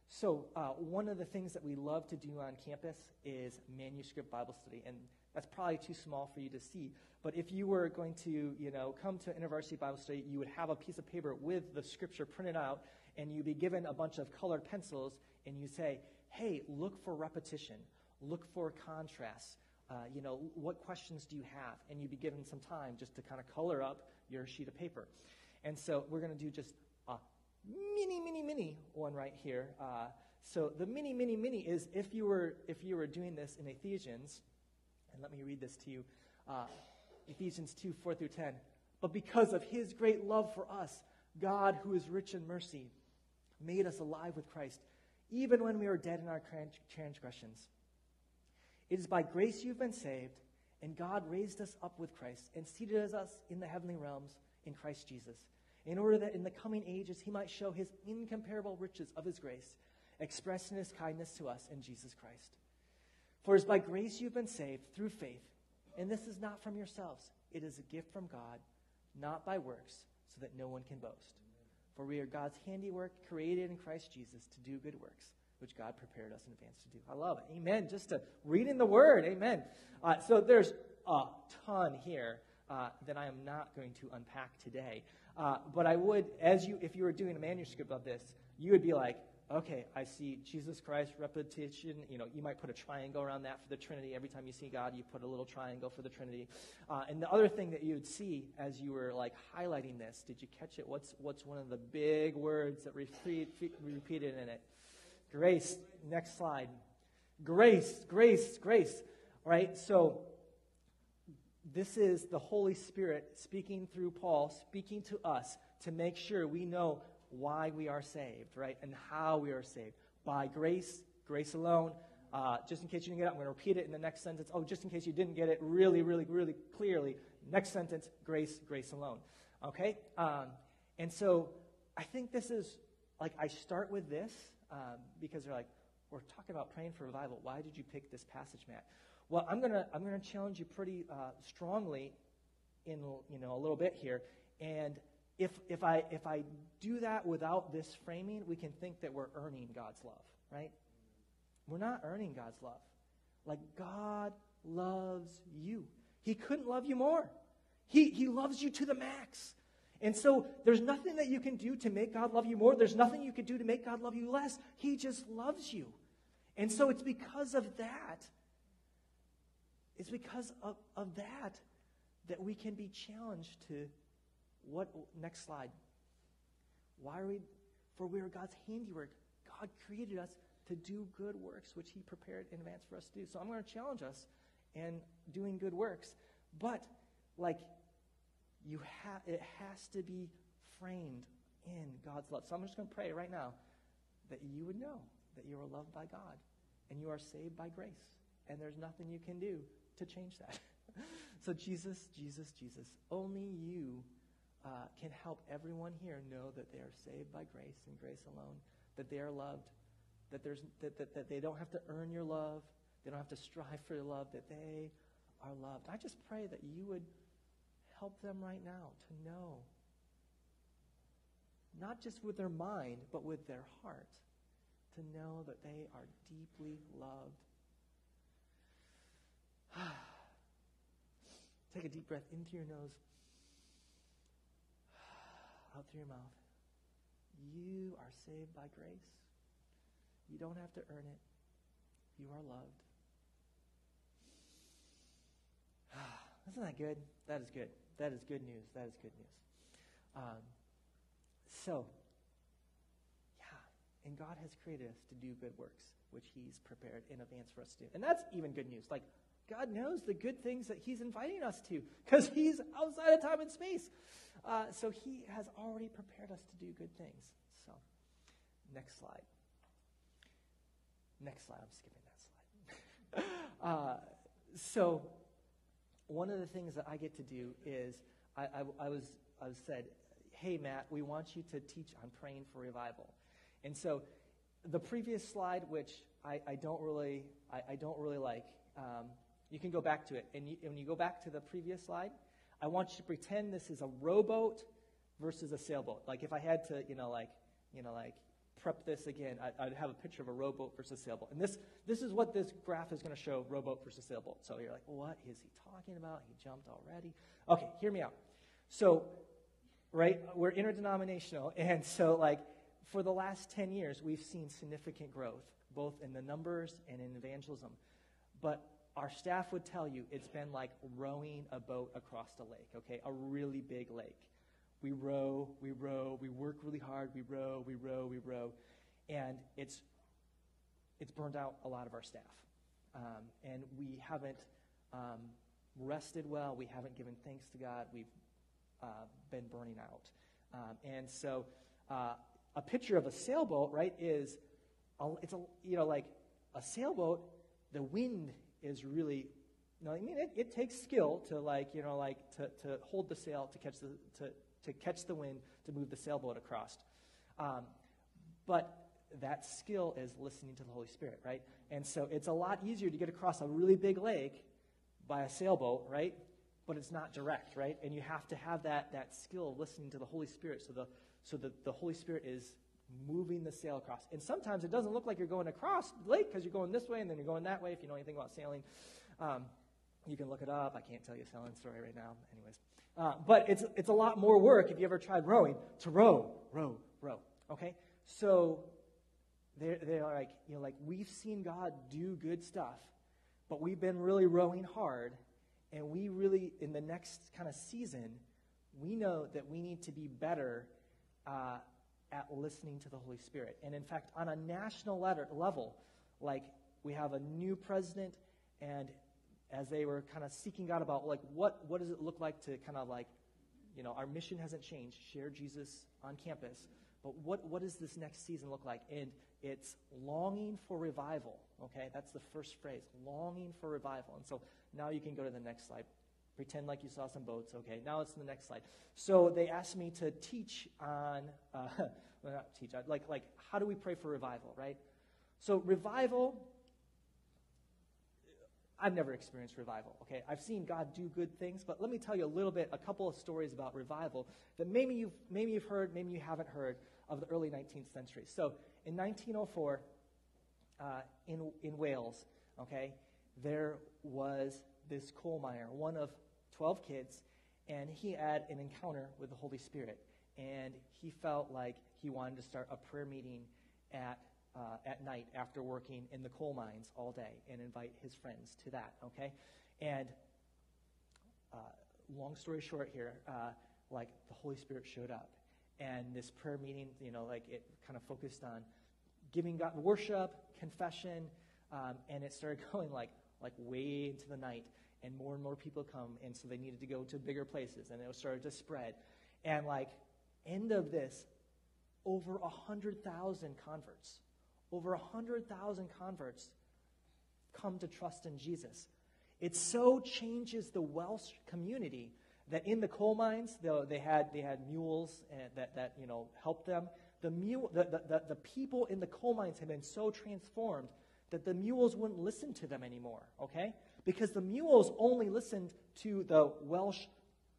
So one of the things that we love to do on campus is manuscript Bible study, and that's probably too small for you to see. But if you were going to, you know, come to InterVarsity Bible Study, you would have a piece of paper with the scripture printed out, and you'd be given a bunch of colored pencils, and you say, hey, look for repetition. Look for contrast. You know, what questions do you have? And you'd be given some time just to kind of color up your sheet of paper. And so we're going to do just a mini one right here. So the mini is if you were doing this in Ephesians, and let me read this to you, Ephesians 2:4-10. But because of his great love for us, God, who is rich in mercy, made us alive with Christ, even when we were dead in our transgressions. It is by grace you've been saved, and God raised us up with Christ and seated us in the heavenly realms in Christ Jesus, in order that in the coming ages he might show his incomparable riches of his grace, expressed in his kindness to us in Jesus Christ. For it is by grace you've been saved through faith, and this is not from yourselves. It is a gift from God, not by works, so that no one can boast. For we are God's handiwork, created in Christ Jesus to do good works, which God prepared us in advance to do. I love it. Amen. Just to read in the Word. Amen. So there's a ton here that I am not going to unpack today. But I would, if you were doing a manuscript of this, you would be like, okay, I see Jesus Christ, repetition. You know, you might put a triangle around that for the Trinity. Every time you see God, you put a little triangle for the Trinity. And the other thing that you would see as you were like highlighting this, did you catch it? What's one of the big words that repeated in it? Grace. Next slide. Grace, grace, grace. All right, so this is the Holy Spirit speaking through Paul, speaking to us to make sure we know why we are saved, right? And how we are saved. By grace, grace alone. Just in case you didn't get it, I'm going to repeat it in the next sentence. Oh, just in case you didn't get it really, really, really clearly. Next sentence, grace, grace alone. Okay? And so I think this is, like, I start with this because they're like, we're talking about praying for revival. Why did you pick this passage, Matt? Well, I'm gonna challenge you pretty strongly in, you know, a little bit here. And If I do that without this framing, we can think that we're earning God's love, right? We're not earning God's love. Like, God loves you. He couldn't love you more. He loves you to the max. And so there's nothing that you can do to make God love you more. There's nothing you can do to make God love you less. He just loves you. And so it's because of that, that we can be challenged to, what, next slide. Why are we, for we are God's handiwork. God created us to do good works, which he prepared in advance for us to do. So I'm going to challenge us in doing good works. But, like, it has to be framed in God's love. So I'm just going to pray right now that you would know that you are loved by God and you are saved by grace. And there's nothing you can do to change that. So Jesus, Jesus, Jesus, only you can help everyone here know that they are saved by grace and grace alone, that they are loved, that they don't have to earn your love, they don't have to strive for your love, that they are loved. I just pray that you would help them right now to know, not just with their mind, but with their heart, to know that they are deeply loved. Take a deep breath in through your nose, out through your mouth. You are saved by grace. You don't have to earn it. You are loved. Isn't that good? That is good. That is good news. That is good news. So, yeah. And God has created us to do good works, which he's prepared in advance for us to do. And that's even good news. Like, God knows the good things that he's inviting us to because he's outside of time and space. So he has already prepared us to do good things. So next slide. Next slide. I'm skipping that slide. So one of the things that I get to do is I was said, hey, Matt, we want you to teach on praying for revival. And so the previous slide, which I don't really like, you can go back to it. And when you go back to the previous slide, I want you to pretend this is a rowboat versus a sailboat. Like, if I had to, like prep this again, I'd have a picture of a rowboat versus a sailboat. And this is what this graph is going to show, rowboat versus sailboat. So you're like, what is he talking about? He jumped already. Okay, hear me out. So, right, we're interdenominational. And so, like, for the last 10 years, we've seen significant growth, both in the numbers and in evangelism. But our staff would tell you it's been like rowing a boat across a lake, okay? A really big lake. We row, we work really hard, we row. And it's burned out a lot of our staff. And we haven't rested well. We haven't given thanks to God. We've been burning out. And so a picture of a sailboat, right, is, like a sailboat, the wind is really, it takes skill to to hold the sail, to catch the wind, to move the sailboat across. But that skill is listening to the Holy Spirit, right? And so it's a lot easier to get across a really big lake by a sailboat, right? But it's not direct, right? And you have to have that skill of listening to the Holy Spirit so that the Holy Spirit is moving the sail across. And sometimes it doesn't look like you're going across the lake because you're going this way and then you're going that way if you know anything about sailing. You can look it up. I can't tell you a sailing story right now. Anyways. But it's a lot more work if you ever tried rowing to row. Okay? So they're like, we've seen God do good stuff, but we've been really rowing hard, and we really, in the next kind of season, we know that we need to be better at listening to the Holy Spirit. And in fact, on a national level, like we have a new president, and as they were kind of seeking God about, what does it look like to kind of our mission hasn't changed, share Jesus on campus, but what does this next season look like? And it's longing for revival, okay? That's the first phrase, longing for revival. And so now you can go to the next slide. Pretend like you saw some boats, okay? Now it's in the next slide. So they asked me to teach on, how do we pray for revival, right? So revival, I've never experienced revival, okay? I've seen God do good things, but let me tell you a couple of stories about revival that maybe you've heard, maybe you haven't heard, of the early 19th century. So in 1904, in Wales, okay, there was this coal miner, one of 12 kids, and he had an encounter with the Holy Spirit, and he felt like he wanted to start a prayer meeting at night after working in the coal mines all day and invite his friends to that, okay? And long story short here, the Holy Spirit showed up, and this prayer meeting, it kind of focused on giving God worship, confession, and it started going like way into the night, and more people come, and so they needed to go to bigger places, and it started to spread, and end of this, over 100,000 converts. Over 100,000 converts come to trust in Jesus. It so changes the Welsh community that in the coal mines, they had mules that helped them. The people in the coal mines have been so transformed that the mules wouldn't listen to them anymore, okay? Because the mules only listened to the Welsh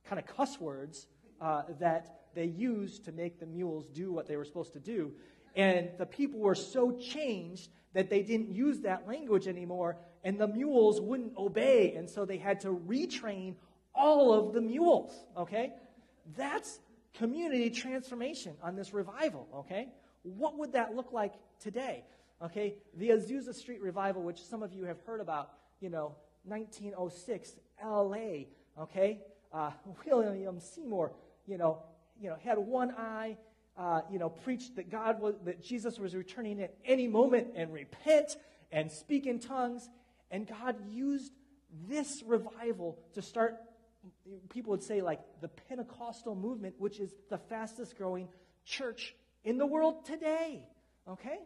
kind of cuss words that they used to make the mules do what they were supposed to do. And the people were so changed that they didn't use that language anymore, and the mules wouldn't obey, and so they had to retrain all of the mules, okay? That's community transformation on this revival, okay? What would that look like today? Okay, the Azusa Street Revival, which some of you have heard about, 1906, L.A., okay? William Seymour, had one eye, preached that Jesus was returning at any moment, and repent and speak in tongues, and God used this revival to start, people would say, the Pentecostal movement, which is the fastest growing church in the world today, okay?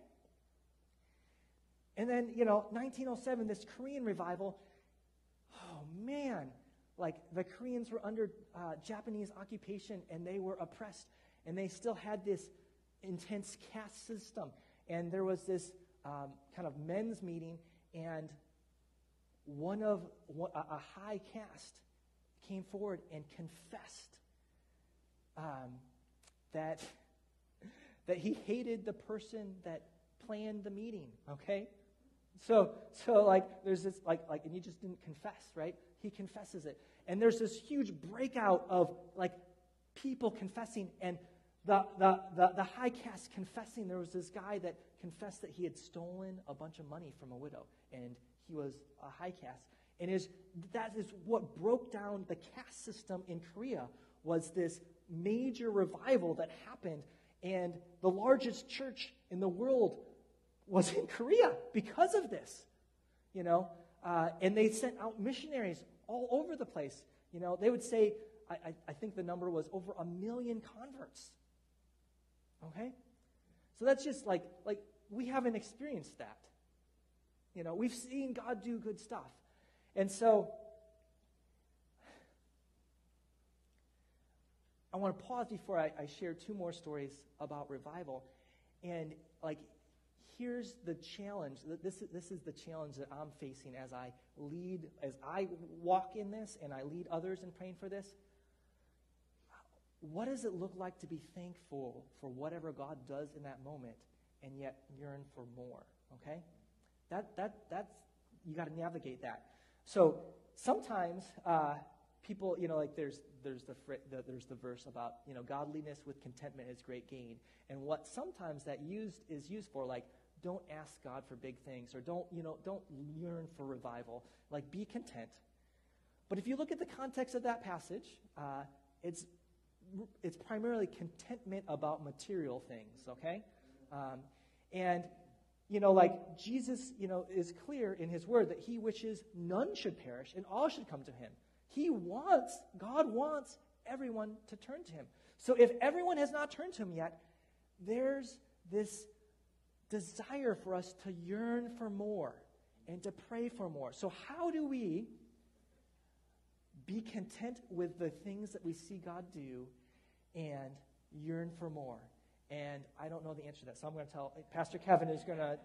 And then, 1907, this Korean revival, oh man, the Koreans were under Japanese occupation, and they were oppressed, and they still had this intense caste system, and there was this kind of men's meeting, and a high caste came forward and confessed that he hated the person that planned the meeting, okay? So there's this, and you just didn't confess, right? He confesses it. And there's this huge breakout of, people confessing, and the high caste confessing. There was this guy that confessed that he had stolen a bunch of money from a widow, and he was a high caste. And that is what broke down the caste system in Korea, was this major revival that happened, and the largest church in the world was in Korea because of this, and they sent out missionaries all over the place. They would say, I think the number was over 1 million converts. Okay? So that's just like we haven't experienced that. You know, we've seen God do good stuff. And so I want to pause before I share two more stories about revival. And like, here's the challenge. This is the challenge that I'm facing as I lead, as I walk in this and I lead others in praying for this. What does it look like to be thankful for whatever God does in that moment and yet yearn for more? Okay? That's you got to navigate that. So sometimes people, you know, like there's the verse about, you know, godliness with contentment is great gain. And what sometimes that is used for, like, don't ask God for big things, or don't yearn for revival. Like, be content. But if you look at the context of that passage, it's primarily contentment about material things. Okay, and you know, like, Jesus, you know, is clear in his word that he wishes none should perish and all should come to him. God wants everyone to turn to him. So if everyone has not turned to him yet, there's this desire for us to yearn for more and to pray for more. So how do we be content with the things that we see God do and yearn for more? And I don't know the answer to that. So I'm going to tell Pastor Kevin is going to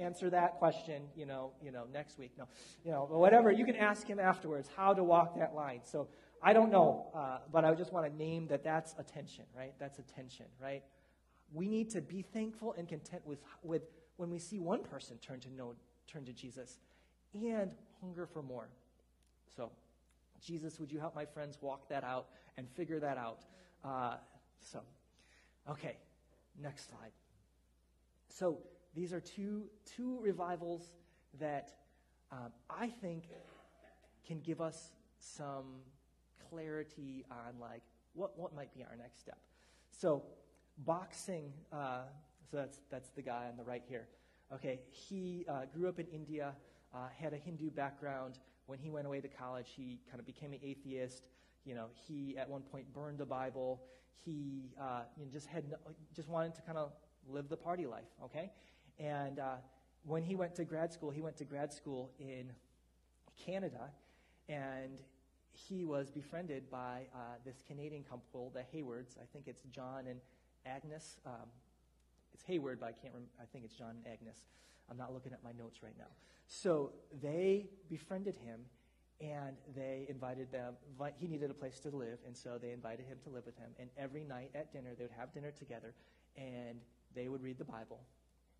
answer that question, you know, next week. No, you know, whatever. You can ask him afterwards how to walk that line. So I don't know, but I just want to name that that's a tension, right? That's a tension, right? We need to be thankful and content with when we see one person turn to Jesus and hunger for more. So Jesus, would you help my friends walk that out and figure that out? Okay. Next slide. So these are two revivals that I think can give us some clarity on, like, what might be our next step. So Bakht Singh, so that's the guy on the right here. Okay, he grew up in India, had a Hindu background. When he went away to college, he kind of became an atheist. You know, he at one point burned the Bible. He just wanted to kind of live the party life, okay? And when he went to grad school, in Canada, and he was befriended by this Canadian couple, the Haywards. I think it's John and Agnes. It's Hayward, but I think it's John and Agnes. I'm not looking at my notes right now. So they befriended him. And they invited them, he needed a place to live, and so they invited him to live with him. And every night at dinner, they would have dinner together, and they would read the Bible.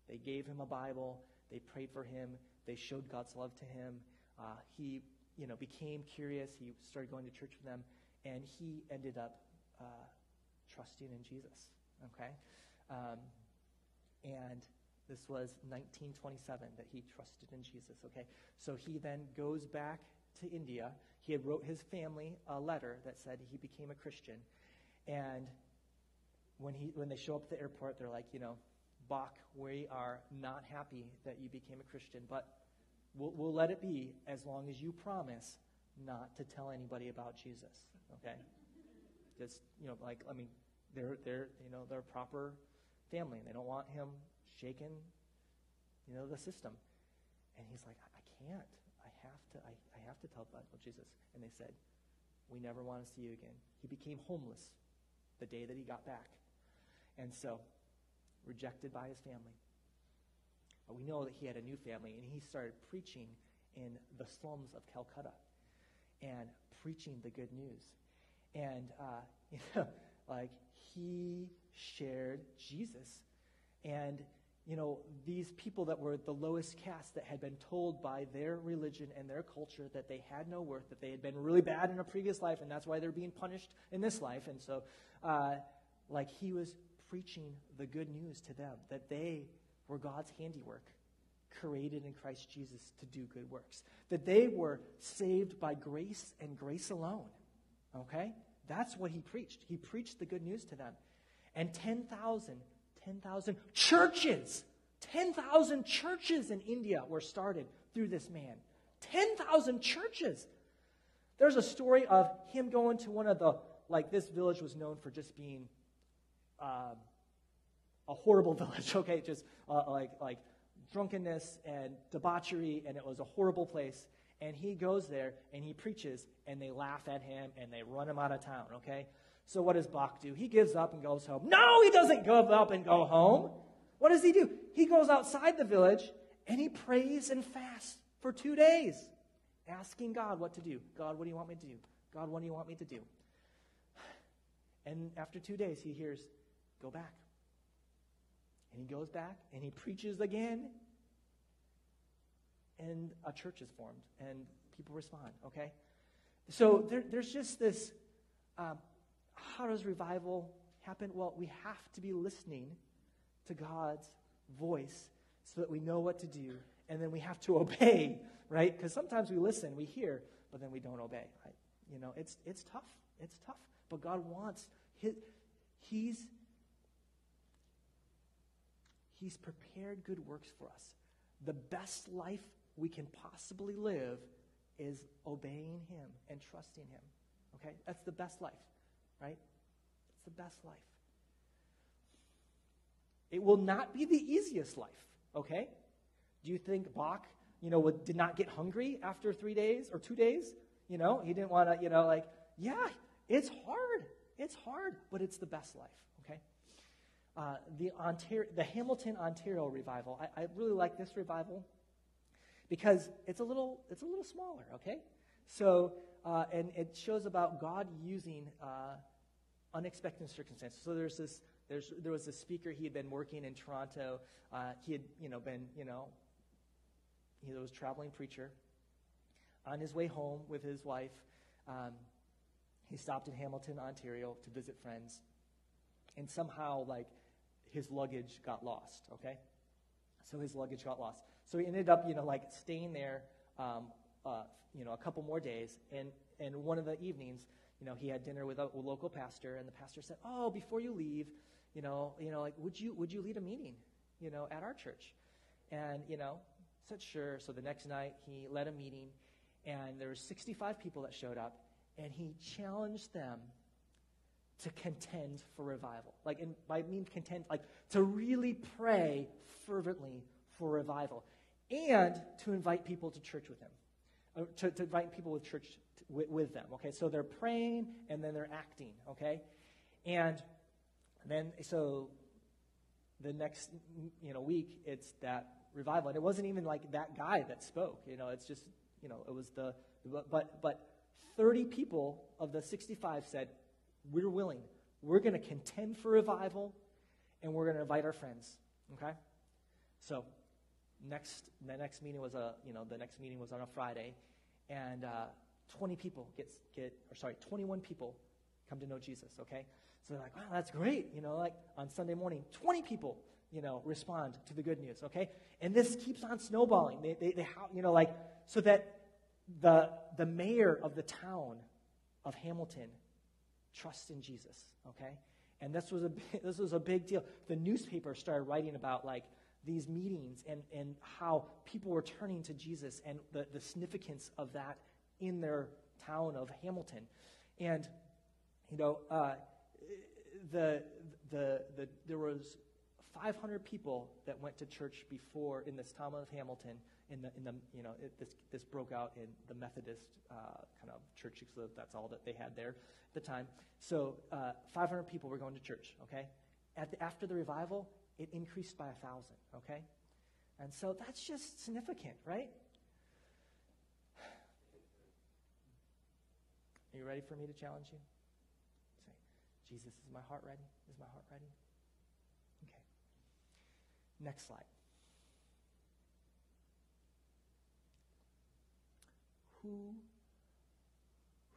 They gave him a Bible. They prayed for him. They showed God's love to him. He, you know, became curious. He started going to church with them, and he ended up trusting in Jesus, okay? And this was 1927 that he trusted in Jesus, okay? So he then goes back to India. He had wrote his family a letter that said he became a Christian. And when they show up at the airport, they're like, you know, Bakht, we are not happy that you became a Christian, but we'll let it be as long as you promise not to tell anybody about Jesus. Okay? Just, you know, like, I mean, they're you know, they're a proper family, and they don't want him shaking, you know, the system. And he's like, I can't. I have to tell about Jesus. And they said, we never want to see you again. He became homeless the day that he got back. And so, rejected by his family. But we know that he had a new family, and he started preaching in the slums of Calcutta and preaching the good news. And, you know, like, he shared Jesus. And you know, these people that were the lowest caste, that had been told by their religion and their culture that they had no worth, that they had been really bad in a previous life, and that's why they're being punished in this life. And so, like, he was preaching the good news to them, that they were God's handiwork, created in Christ Jesus to do good works, that they were saved by grace and grace alone, okay? That's what he preached. He preached the good news to them. And 10,000 churches, 10,000 churches in India were started through this man. 10,000 churches. There's a story of him going to one of the, like, this village was known for just being a horrible village, okay? Just like drunkenness and debauchery, and it was a horrible place. And he goes there and he preaches, and they laugh at him and they run him out of town, okay? So what does Bakht do? He gives up and goes home. No, he doesn't give up and go home. What does he do? He goes outside the village and he prays and fasts for 2 days, asking God what to do. God, what do you want me to do? God, what do you want me to do? And after 2 days, he hears, go back. And he goes back and he preaches again. And a church is formed and people respond, okay? So there's just this... how does revival happen? Well, we have to be listening to God's voice so that we know what to do, and then we have to obey, right? Because sometimes we listen, we hear, but then we don't obey, right? You know, it's tough. It's tough. But God wants, he's prepared good works for us. The best life we can possibly live is obeying him and trusting him, okay? That's the best life. Right? It's the best life. It will not be the easiest life, okay? Do you think Bakht, did not get hungry after 3 days or 2 days? You know, he didn't want to, yeah, it's hard. It's hard, but it's the best life, okay? The Hamilton, Ontario revival, I really like this revival because it's a little smaller, okay? So, and it shows about God using unexpected circumstances. So there was this speaker. He had been working in Toronto. He was a traveling preacher. On his way home with his wife, he stopped in Hamilton, Ontario, to visit friends, and somehow his luggage got lost. Okay, so his luggage got lost. So he ended up staying there. A couple more days, and one of the evenings, he had dinner with a local pastor, and the pastor said, "Oh, before you leave, would you lead a meeting, at our church?" And said sure. So the next night he led a meeting, and there were 65 people that showed up, and he challenged them to contend for revival. And by mean contend, to really pray fervently for revival, and to invite people to church with him. To invite people with church with them, okay? So they're praying, and then they're acting, okay? And then, so the next, week, it's that revival. And it wasn't even, that guy that spoke, It's just, it was the, but 30 people of the 65 said, we're willing. We're going to contend for revival, and we're going to invite our friends, okay? So... the next meeting was on a Friday, and 21 people come to know Jesus, okay? So they're like, wow, that's great, on Sunday morning, 20 people, respond to the good news, okay? And this keeps on snowballing. So that the mayor of the town of Hamilton trusts in Jesus, okay? And this was a big deal. The newspaper started writing about, these meetings and how people were turning to Jesus and the significance of that in their town of Hamilton. And, there was 500 people that went to church before in this town of Hamilton. This broke out in the Methodist kind of church. So that's all that they had there at the time. So 500 people were going to church, okay? After the revival, it increased by 1,000, okay? And so that's just significant, right? Are you ready for me to challenge you? Say, Jesus, is my heart ready? Is my heart ready? Okay. Next slide.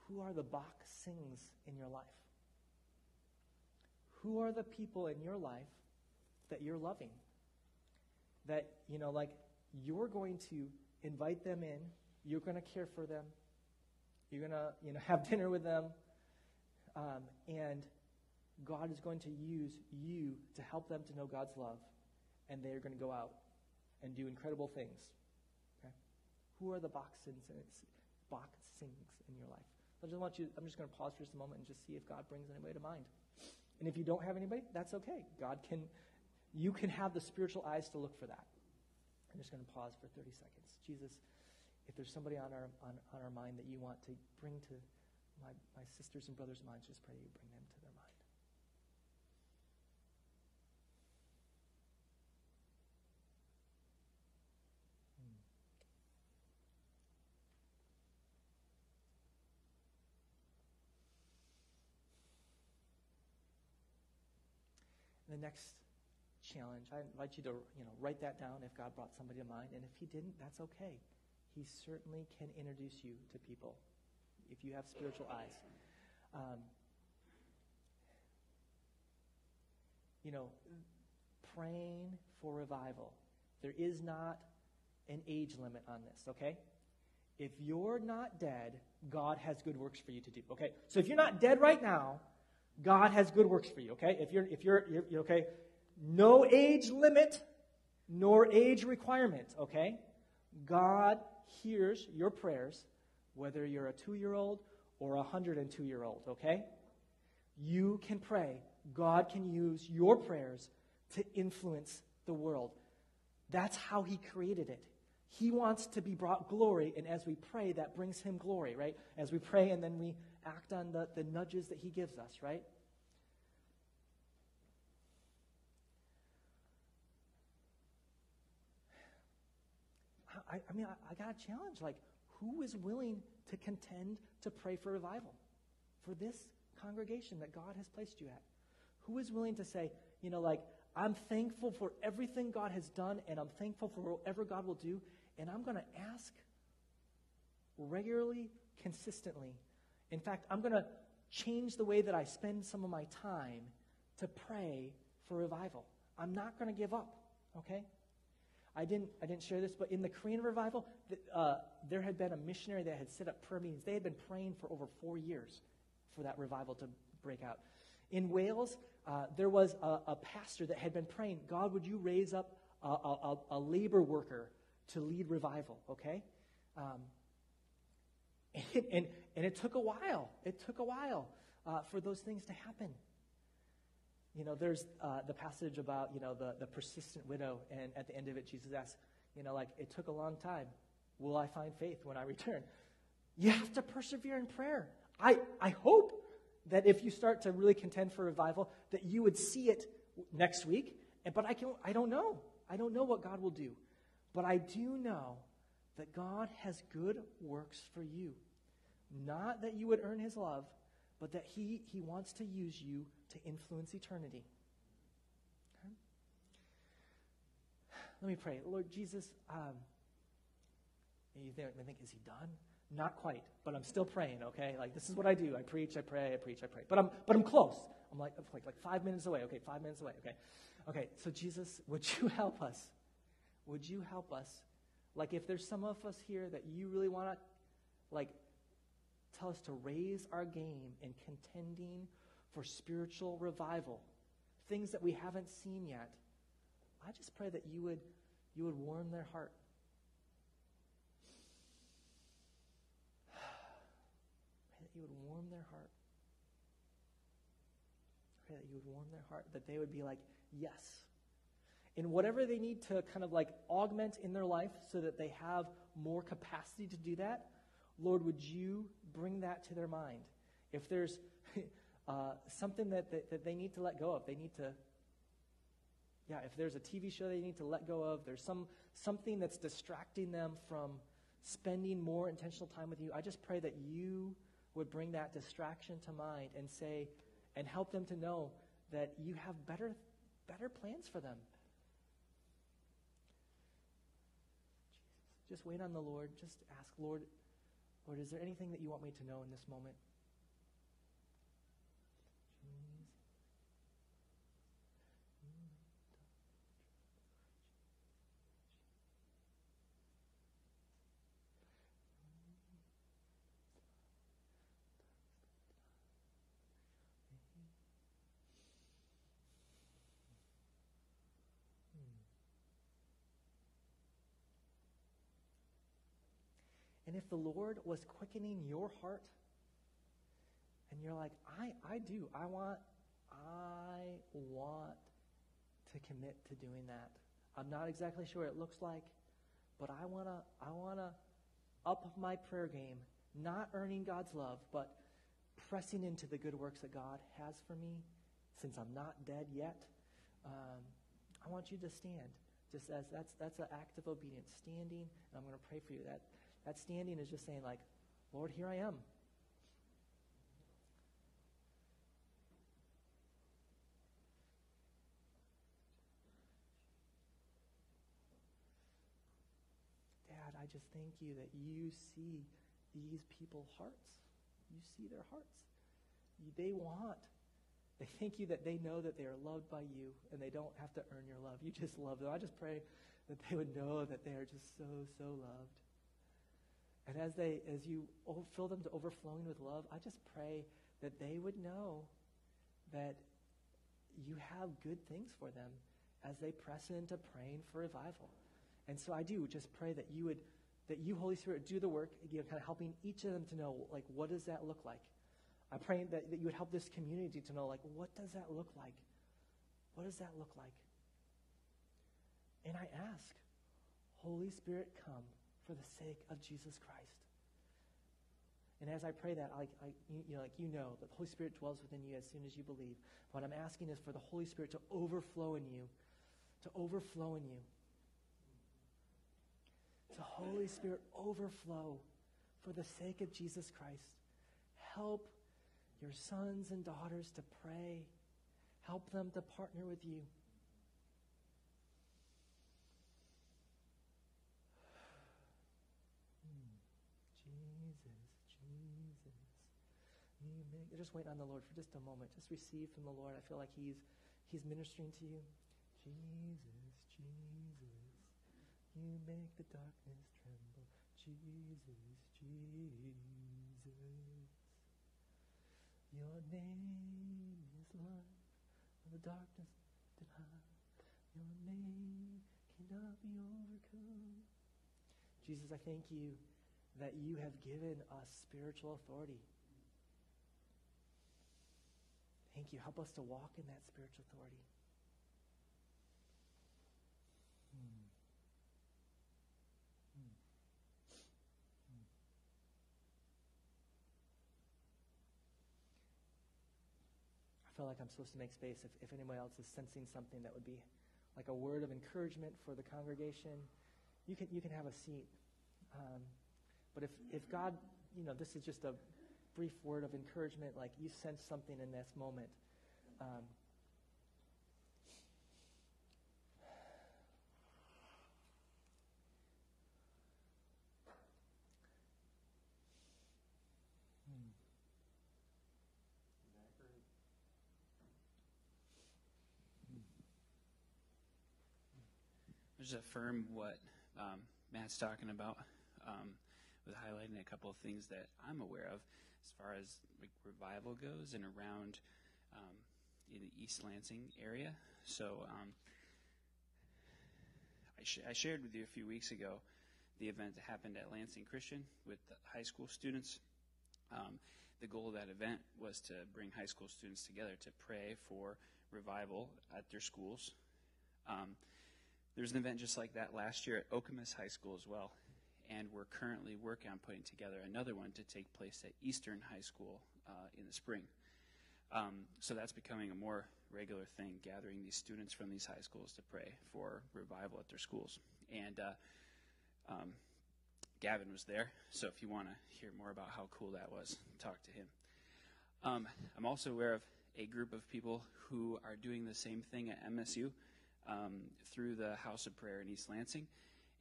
Who are the Bakht Singhs in your life? Who are the people in your life that you're loving, that, you're going to invite them in, you're going to care for them, you're going to, have dinner with them, and God is going to use you to help them to know God's love, and they're going to go out and do incredible things, okay? Who are the Bakht Singhs in your life? But I just want you, I'm just going to pause for just a moment and just see if God brings anybody to mind. And if you don't have anybody, that's okay. God can, you can have the spiritual eyes to look for that. I'm just going to pause for 30 seconds. Jesus, if there's somebody on our mind that you want to bring to my sisters and brothers' minds, just pray that you bring them to their mind. The next challenge, I invite you to write that down if God brought somebody to mind. And if he didn't, that's okay. He certainly can introduce you to people if you have spiritual eyes. Praying for revival. There is not an age limit on this, okay? If you're not dead, God has good works for you to do, okay? So if you're not dead right now, God has good works for you, okay? If you're okay, no age limit, nor age requirement, okay? God hears your prayers, whether you're a 2-year-old or a 102-year-old, okay? You can pray. God can use your prayers to influence the world. That's how he created it. He wants to be brought glory, and as we pray, that brings him glory, right? As we pray and then we act on the nudges that he gives us, right? I got a challenge. Like, who is willing to contend to pray for revival for this congregation that God has placed you at? Who is willing to say, I'm thankful for everything God has done, and I'm thankful for whatever God will do, and I'm going to ask regularly, consistently. In fact, I'm going to change the way that I spend some of my time to pray for revival. I'm not going to give up, okay? I didn't share this, but in the Korean revival, there had been a missionary that had set up prayer meetings. They had been praying for over 4 years for that revival to break out. In Wales, there was a pastor that had been praying, God, would you raise up a labor worker to lead revival, okay? And it took a while. It took a while for those things to happen. There's the passage about, the persistent widow, and at the end of it, Jesus asks, it took a long time. Will I find faith when I return? You have to persevere in prayer. I hope that if you start to really contend for revival, that you would see it next week. But I don't know. I don't know what God will do. But I do know that God has good works for you. Not that you would earn his love, but that he wants to use you to influence eternity. Okay? Let me pray. Lord Jesus, you think, is he done? Not quite, but I'm still praying, okay? Like, this is what I do. I preach, I pray, I preach, I pray. But I'm close. I'm like 5 minutes away. Okay, 5 minutes away. Okay. Okay, so Jesus, would you help us? Would you help us? Like, if there's some of us here that you really want to, tell us to raise our game in contending for spiritual revival, things that we haven't seen yet, I just pray that you would warm their heart. Pray that you would warm their heart. Pray that you would warm their heart, that they would be like, yes. In whatever they need to kind of augment in their life so that they have more capacity to do that, Lord, would you bring that to their mind? If there's something that they need to let go of, if there's a TV show they need to let go of, there's something that's distracting them from spending more intentional time with you, I just pray that you would bring that distraction to mind and say, and help them to know that you have better plans for them. Just wait on the Lord. Just ask, Lord, is there anything that you want me to know in this moment? And if the Lord was quickening your heart and you're like, I want to commit to doing that. I'm not exactly sure what it looks like, but I wanna up my prayer game, not earning God's love, but pressing into the good works that God has for me, since I'm not dead yet. I want you to stand, just as that's an act of obedience, standing, and I'm going to pray for you. That standing is just saying, like, Lord, here I am. Dad, I just thank you that you see these people's hearts. You see their hearts. They thank you that they know that they are loved by you and they don't have to earn your love. You just love them. I just pray that they would know that they are just so, so loved. And as you fill them to overflowing with love, I just pray that they would know that you have good things for them as they press into praying for revival. And so I do just pray that you, Holy Spirit, do the work, kind of helping each of them to know, like, what does that look like? I pray that you would help this community to know, like, what does that look like? What does that look like? And I ask, Holy Spirit, come for the sake of Jesus Christ. And as I pray that, you know that the Holy Spirit dwells within you as soon as you believe. What I'm asking is for the Holy Spirit to overflow in you, So Holy Spirit, overflow for the sake of Jesus Christ. Help your sons and daughters to pray. Help them to partner with you. Jesus. Just wait on the Lord for just a moment. Just receive from the Lord. I feel like He's ministering to you. Jesus, Jesus, you make the darkness tremble. Jesus, Jesus. Your name is light, and the darkness did hide. Your name cannot be overcome. Jesus, I thank you that you have given us spiritual authority. Thank you. Help us to walk in that spiritual authority. I feel like I'm supposed to make space if anyone else is sensing something that would be like a word of encouragement for the congregation. You can have a seat. But if God, this is just a brief word of encouragement, like you sense something in this moment. Just affirm what Matt's talking about with highlighting a couple of things that I'm aware of as far as revival goes and around in the East Lansing area. So I shared with you a few weeks ago the event that happened at Lansing Christian with the high school students. The goal of that event was to bring high school students together to pray for revival at their schools. There's an event just like that last year at Okemos High School as well, and we're currently working on putting together another one to take place at Eastern High School in the spring. So that's becoming a more regular thing, gathering these students from these high schools to pray for revival at their schools. And Gavin was there, so if you want to hear more about how cool that was, talk to him. I'm also aware of a group of people who are doing the same thing at MSU. Through the House of Prayer in East Lansing,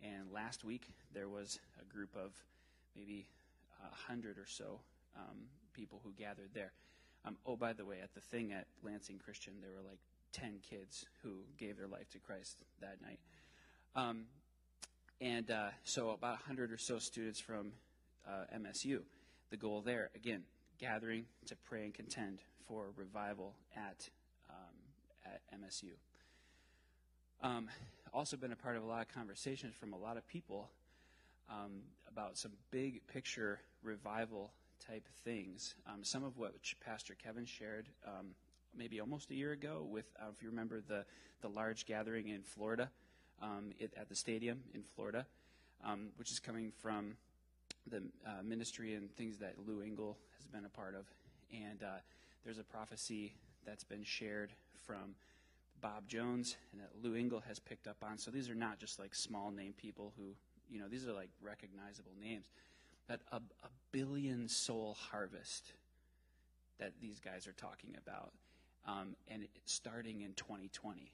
and last week there was a group of maybe 100 or so people who gathered there. Oh, by the way, at the thing at Lansing Christian, there were like 10 kids who gave their life to Christ that night. So about 100 or so students from MSU. The goal there, again, gathering to pray and contend for revival at MSU. Also been a part of a lot of conversations from a lot of people about some big picture revival type things, some of which Pastor Kevin shared maybe almost a year ago with, if you remember, the large gathering in Florida, at the stadium in Florida, which is coming from the ministry and things that Lou Engle has been a part of. And there's a prophecy that's been shared from Bob Jones and that Lou Engle has picked up on. So these are not just like small name people who, you know, these are like recognizable names. That a billion soul harvest that these guys are talking about, and it's starting in 2020,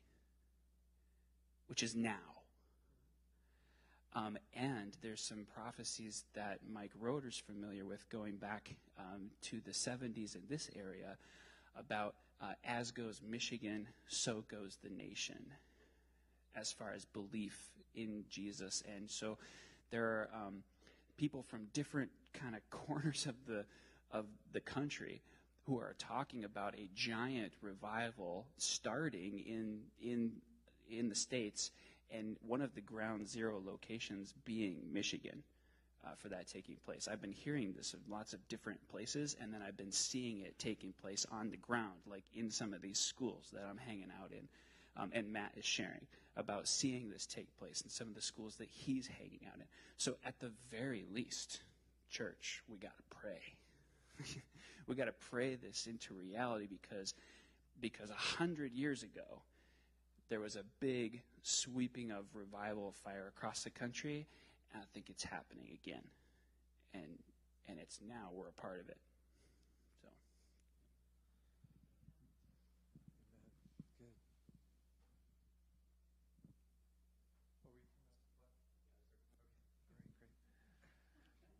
which is now. And there's some prophecies that Mike Roeder's familiar with going back to the 70s in this area about as goes Michigan, so goes the nation, as far as belief in Jesus. And so there are people from different kind of corners of the country who are talking about a giant revival starting in the States, and one of the ground zero locations being Michigan for that taking place. I've been hearing this in lots of different places, and then I've been seeing it taking place on the ground, like in some of these schools that I'm hanging out in. And Matt is sharing about seeing this take place in some of the schools that he's hanging out in. So at the very least, church, we got to pray. We got to pray this into reality, because 100 years ago, there was a big sweeping of revival fire across the country, and I think it's happening again, and it's now, we're a part of it. So, good. Great.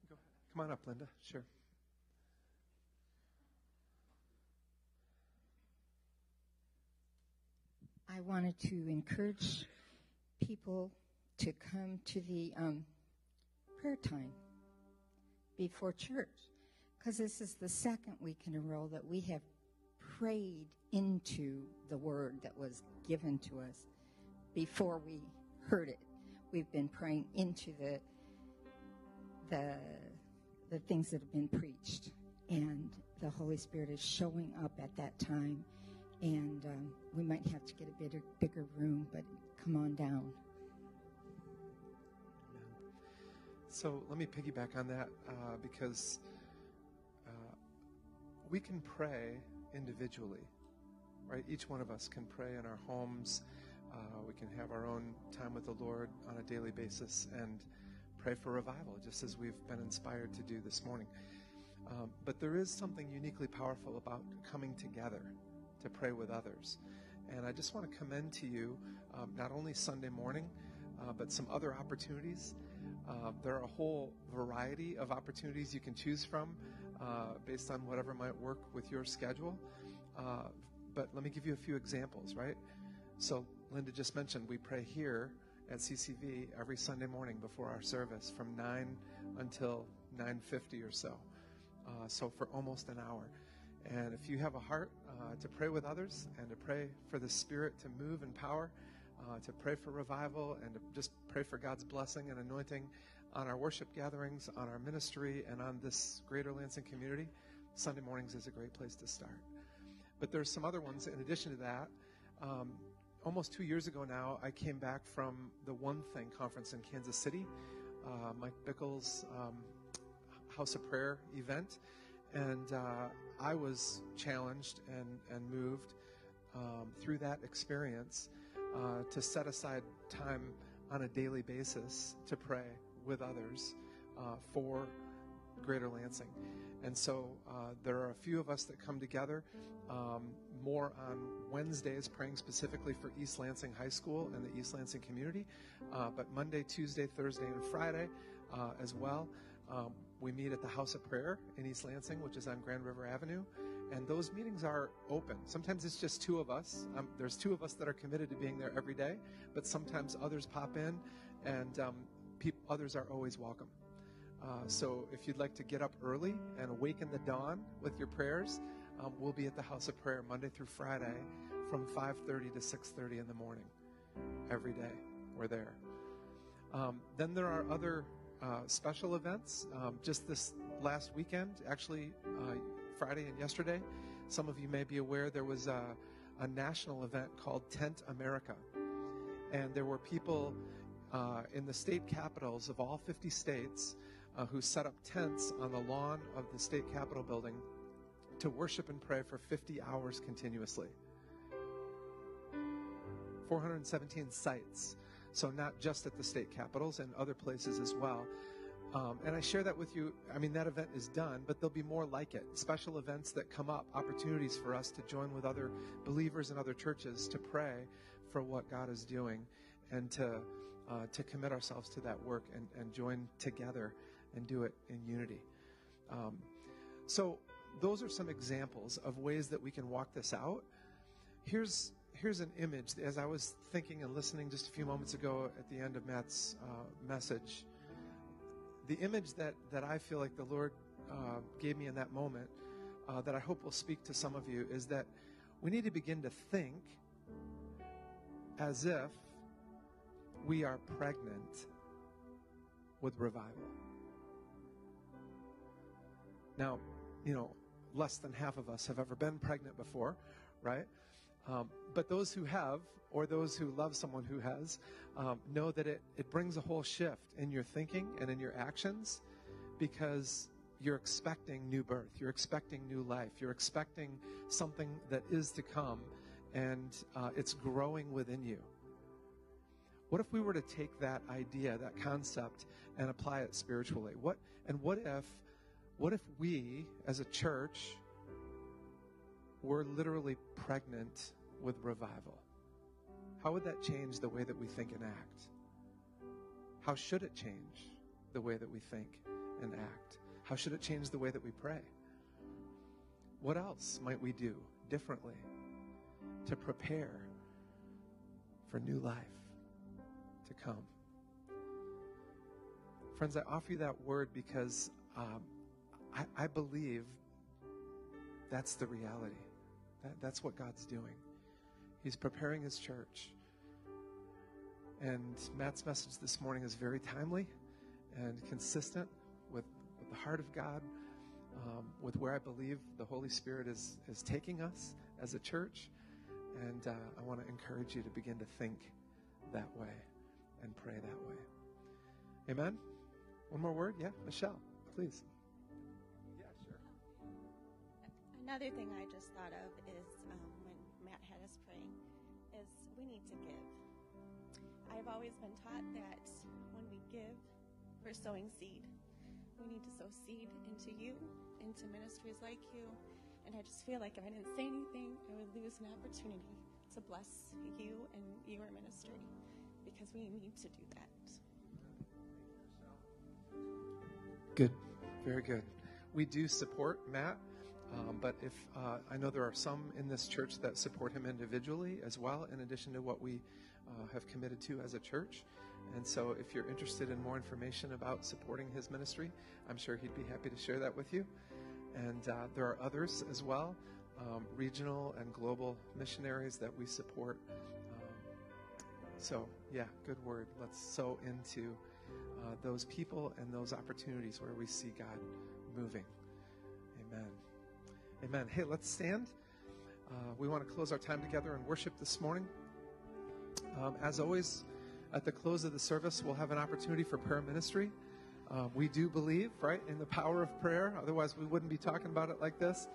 Go ahead. Come on up, Linda. Sure. I wanted to encourage people to come to the prayer time before church, because this is the second week in a row that we have prayed into the word that was given to us before we heard it. We've been praying into the things that have been preached, and the Holy Spirit is showing up at that time. And we might have to get a bigger room, but come on down. So let me piggyback on that because we can pray individually, right? Each one of us can pray in our homes. We can have our own time with the Lord on a daily basis and pray for revival, just as we've been inspired to do this morning. But there is something uniquely powerful about coming together to pray with others. And I just want to commend to you not only Sunday morning, but some other opportunities. There are a whole variety of opportunities you can choose from based on whatever might work with your schedule. But let me give you a few examples, right? So Linda just mentioned we pray here at CCV every Sunday morning before our service from 9 until 9:50 or so. So for almost an hour. And if you have a heart to pray with others and to pray for the Spirit to move in power, to pray for revival and to just pray for God's blessing and anointing on our worship gatherings, on our ministry, and on this greater Lansing community, Sunday mornings is a great place to start. But there's some other ones in addition to that. Almost 2 years ago now, I came back from the One Thing conference in Kansas City, Mike Bickle's House of Prayer event. And I was challenged and moved through that experience to set aside time on a daily basis to pray with others for Greater Lansing. And so there are a few of us that come together more on Wednesdays, praying specifically for East Lansing High School and the East Lansing community, but Monday, Tuesday, Thursday, and Friday as well. We meet at the House of Prayer in East Lansing, which is on Grand River Avenue, and those meetings are open. Sometimes it's just two of us. There's two of us that are committed to being there every day, but sometimes others pop in, and others are always welcome. So if you'd like to get up early and awaken the dawn with your prayers, we'll be at the House of Prayer Monday through Friday from 5:30 to 6:30 in the morning. Every day, we're there. Then there are other special events. Just this last weekend, actually Friday and yesterday, some of you may be aware there was a national event called Tent America. And there were people in the state capitals of all 50 states who set up tents on the lawn of the state capitol building to worship and pray for 50 hours continuously. 417 sites, so not just at the state capitals and other places as well. And I share that with you. I mean, that event is done, but there'll be more like it. Special events that come up, opportunities for us to join with other believers and other churches to pray for what God is doing and to commit ourselves to that work and join together and do it in unity. So those are some examples of ways that we can walk this out. Here's an image. As I was thinking and listening just a few moments ago at the end of Matt's message, the image that I feel like the Lord gave me in that moment that I hope will speak to some of you is that we need to begin to think as if we are pregnant with revival. Now, you know, less than half of us have ever been pregnant before, right? But those who have, or those who love someone who has, know that it brings a whole shift in your thinking and in your actions, because you're expecting new birth, you're expecting new life, you're expecting something that is to come, and it's growing within you. What if we were to take that idea, that concept, and apply it spiritually? What if we, as a church, we're literally pregnant with revival? How would that change the way that we think and act? How should it change the way that we think and act? How should it change the way that we pray? What else might we do differently to prepare for new life to come? Friends, I offer you that word because I believe that's the reality. That's what God's doing. He's preparing his church. And Matt's message this morning is very timely and consistent with the heart of God, with where I believe the Holy Spirit is taking us as a church. And I want to encourage you to begin to think that way and pray that way. Amen? One more word? Yeah, Michelle, please. Another thing I just thought of is when Matt had us praying is we need to give. I've always been taught that when we give, we're sowing seed. We need to sow seed into you, into ministries like you. And I just feel like if I didn't say anything, I would lose an opportunity to bless you and your ministry, because we need to do that. Good. Very good. We do support Matt. But if I know there are some in this church that support him individually as well, in addition to what we have committed to as a church. And so if you're interested in more information about supporting his ministry, I'm sure he'd be happy to share that with you. And there are others as well, regional and global missionaries that we support. So, yeah, good word. Let's sow into those people and those opportunities where we see God moving. Amen. Amen. Hey, let's stand. We want to close our time together in worship this morning. As always, at the close of the service, we'll have an opportunity for prayer ministry. We do believe, right, in the power of prayer. Otherwise, we wouldn't be talking about it like this.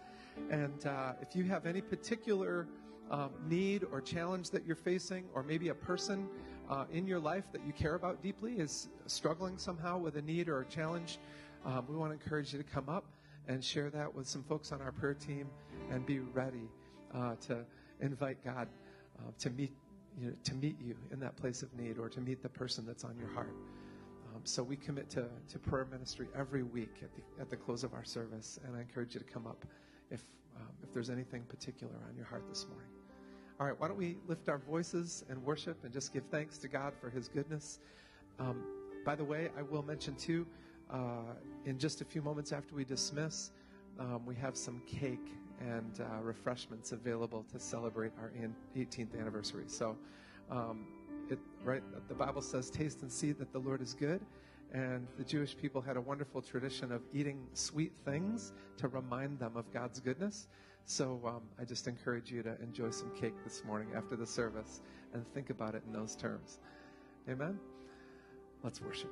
And if you have any particular need or challenge that you're facing, or maybe a person in your life that you care about deeply is struggling somehow with a need or a challenge, we want to encourage you to come up and share that with some folks on our prayer team, and be ready to invite God to meet you in that place of need, or to meet the person that's on your heart. So we commit to prayer ministry every week at the close of our service, and I encourage you to come up if there's anything particular on your heart this morning. All right, why don't we lift our voices and worship and just give thanks to God for his goodness. By the way, I will mention too, in just a few moments after we dismiss, we have some cake and refreshments available to celebrate our 18th anniversary. So the Bible says, taste and see that the Lord is good. And the Jewish people had a wonderful tradition of eating sweet things to remind them of God's goodness. So I just encourage you to enjoy some cake this morning after the service and think about it in those terms. Amen? Let's worship.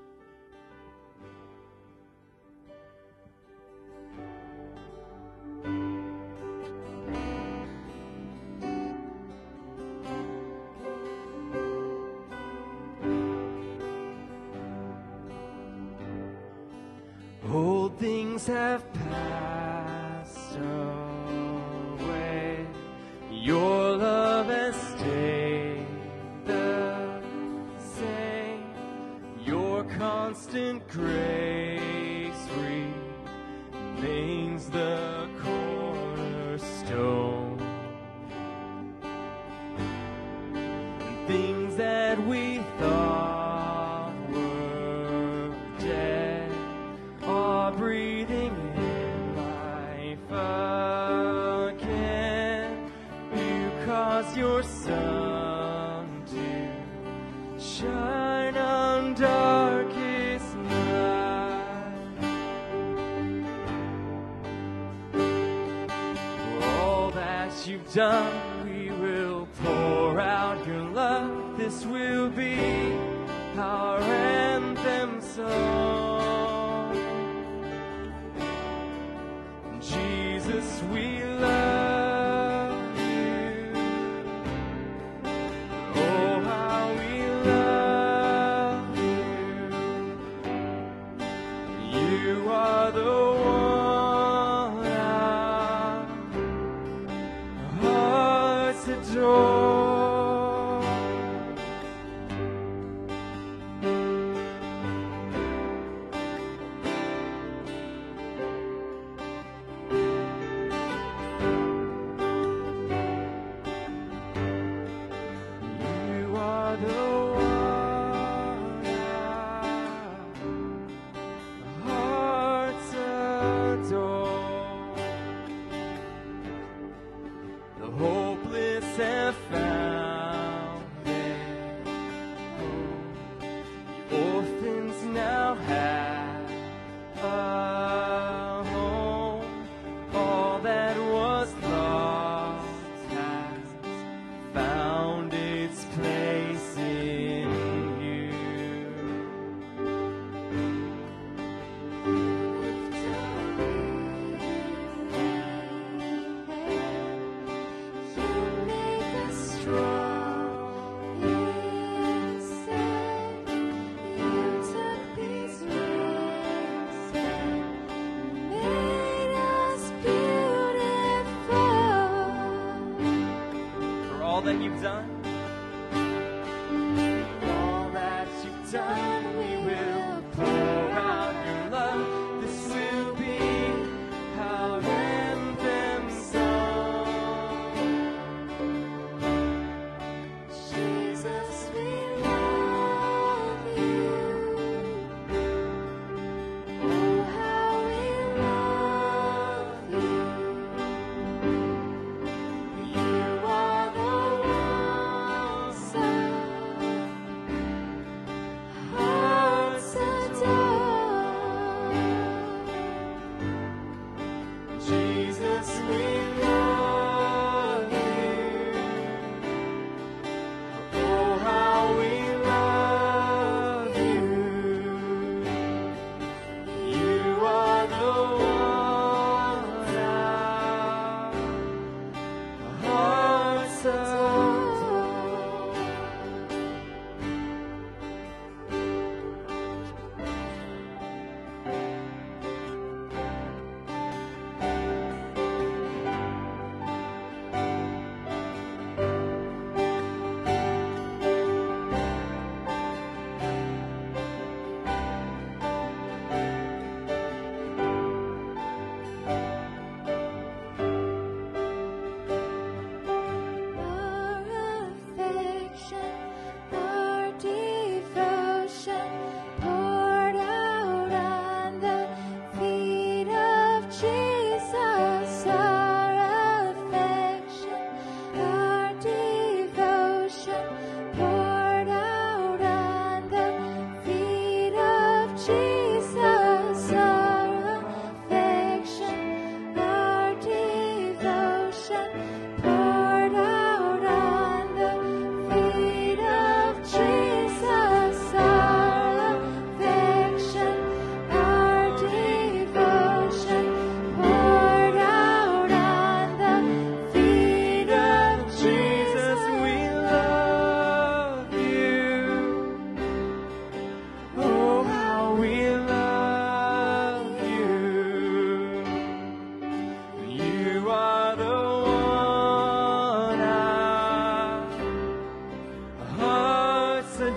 Place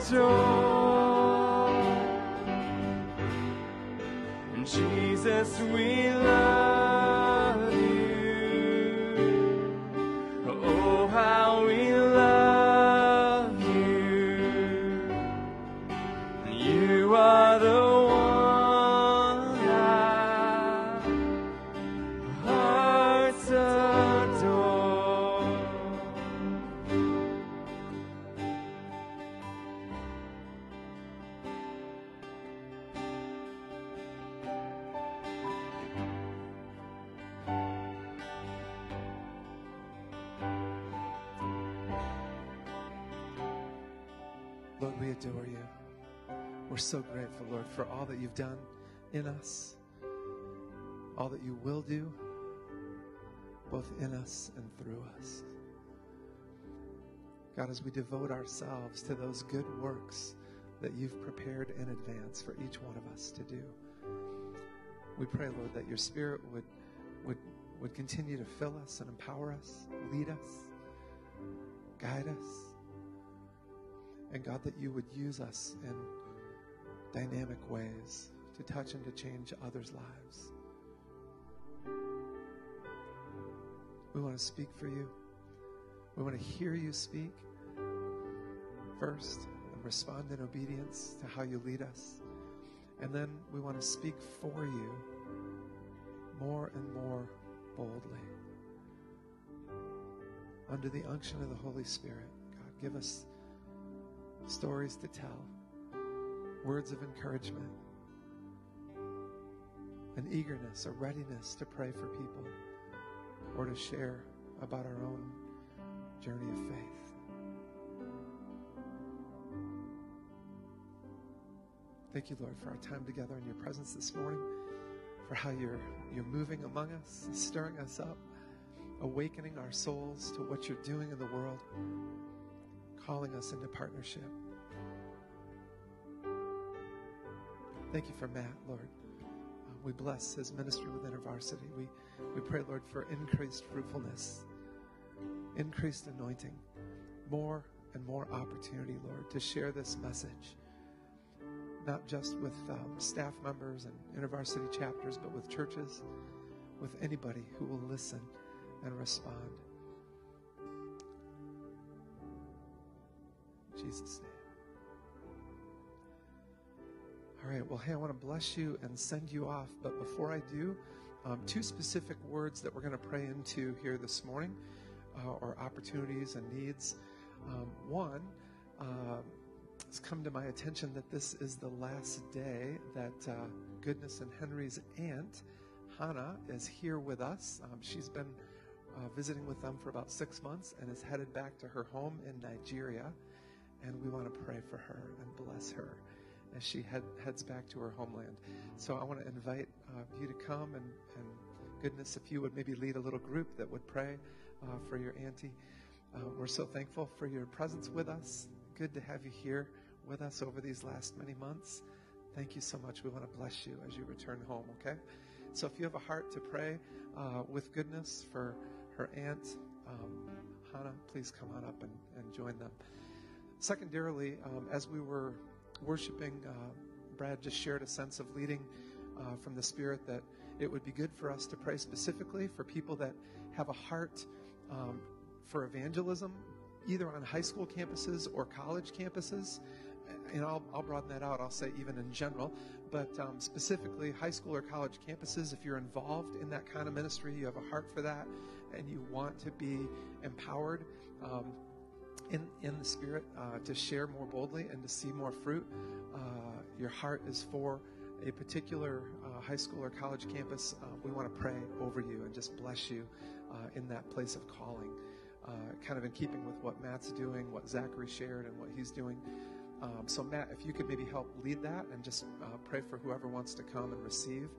joy. And Jesus, we love you. Oh, how we love you. You are the We're so grateful, Lord, for all that you've done in us, all that you will do, both in us and through us. God, as we devote ourselves to those good works that you've prepared in advance for each one of us to do, we pray, Lord, that your Spirit would continue to fill us and empower us, lead us, guide us, and God, that you would use us in dynamic ways to touch and to change others' lives. We want to speak for you. We want to hear you speak first and respond in obedience to how you lead us. And then we want to speak for you more and more boldly. Under the unction of the Holy Spirit, God, give us stories to tell, words of encouragement, an eagerness, a readiness to pray for people or to share about our own journey of faith. Thank you, Lord, for our time together in your presence this morning, for how you're moving among us, stirring us up, awakening our souls to what you're doing in the world, calling us into partnership. Thank you for Matt, Lord. We bless his ministry with InterVarsity. We pray, Lord, for increased fruitfulness, increased anointing, more and more opportunity, Lord, to share this message, not just with staff members and InterVarsity chapters, but with churches, with anybody who will listen and respond. In Jesus' name. All right, well, hey, I want to bless you and send you off. But before I do, two specific words that we're going to pray into here this morning are opportunities and needs. One, it's come to my attention that this is the last day that Goodness and Henry's aunt, Hannah, is here with us. She's been visiting with them for about 6 months and is headed back to her home in Nigeria. And we want to pray for her and bless her as she heads back to her homeland. So I want to invite you to come, and Goodness, if you would maybe lead a little group that would pray for your auntie. We're so thankful for your presence with us. Good to have you here with us over these last many months. Thank you so much. We want to bless you as you return home, okay? So if you have a heart to pray with Goodness for her aunt, Hannah, please come on up and join them. Secondarily, as we were worshiping, Brad just shared a sense of leading from the Spirit that it would be good for us to pray specifically for people that have a heart for evangelism, either on high school campuses or college campuses. And I'll broaden that out. I'll say even in general, but specifically high school or college campuses. If you're involved in that kind of ministry, you have a heart for that, and you want to be empowered in the Spirit to share more boldly and to see more fruit, your heart is for a particular high school or college campus, we want to pray over you and just bless you in that place of calling, kind of in keeping with what Matt's doing, what Zachary shared, and what he's doing. So Matt, if you could maybe help lead that and just pray for whoever wants to come and receive.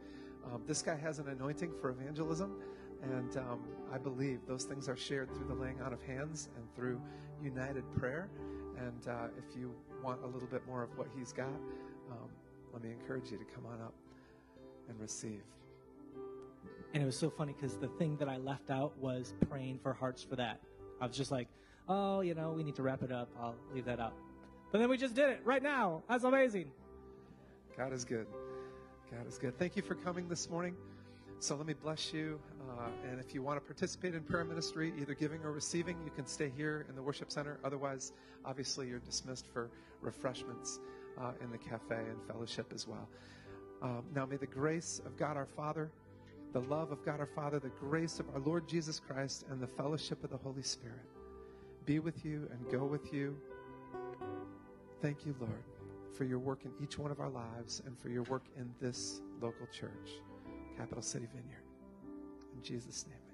This guy has an anointing for evangelism, and I believe those things are shared through the laying out of hands and through united prayer. And if you want a little bit more of what he's got, let me encourage you to come on up and receive. And it was so funny because the thing that I left out was praying for hearts for that. I was just like, oh, you know, we need to wrap it up. I'll leave that out. But then we just did it right now. That's amazing. God is good. God is good. Thank you for coming this morning. So let me bless you. And if you want to participate in prayer ministry, either giving or receiving, you can stay here in the worship center. Otherwise, obviously, you're dismissed for refreshments in the cafe and fellowship as well. Now may the grace of God our Father, the love of God our Father, the grace of our Lord Jesus Christ, and the fellowship of the Holy Spirit be with you and go with you. Thank you, Lord, for your work in each one of our lives and for your work in this local church, Capital City Vineyard. In Jesus' name.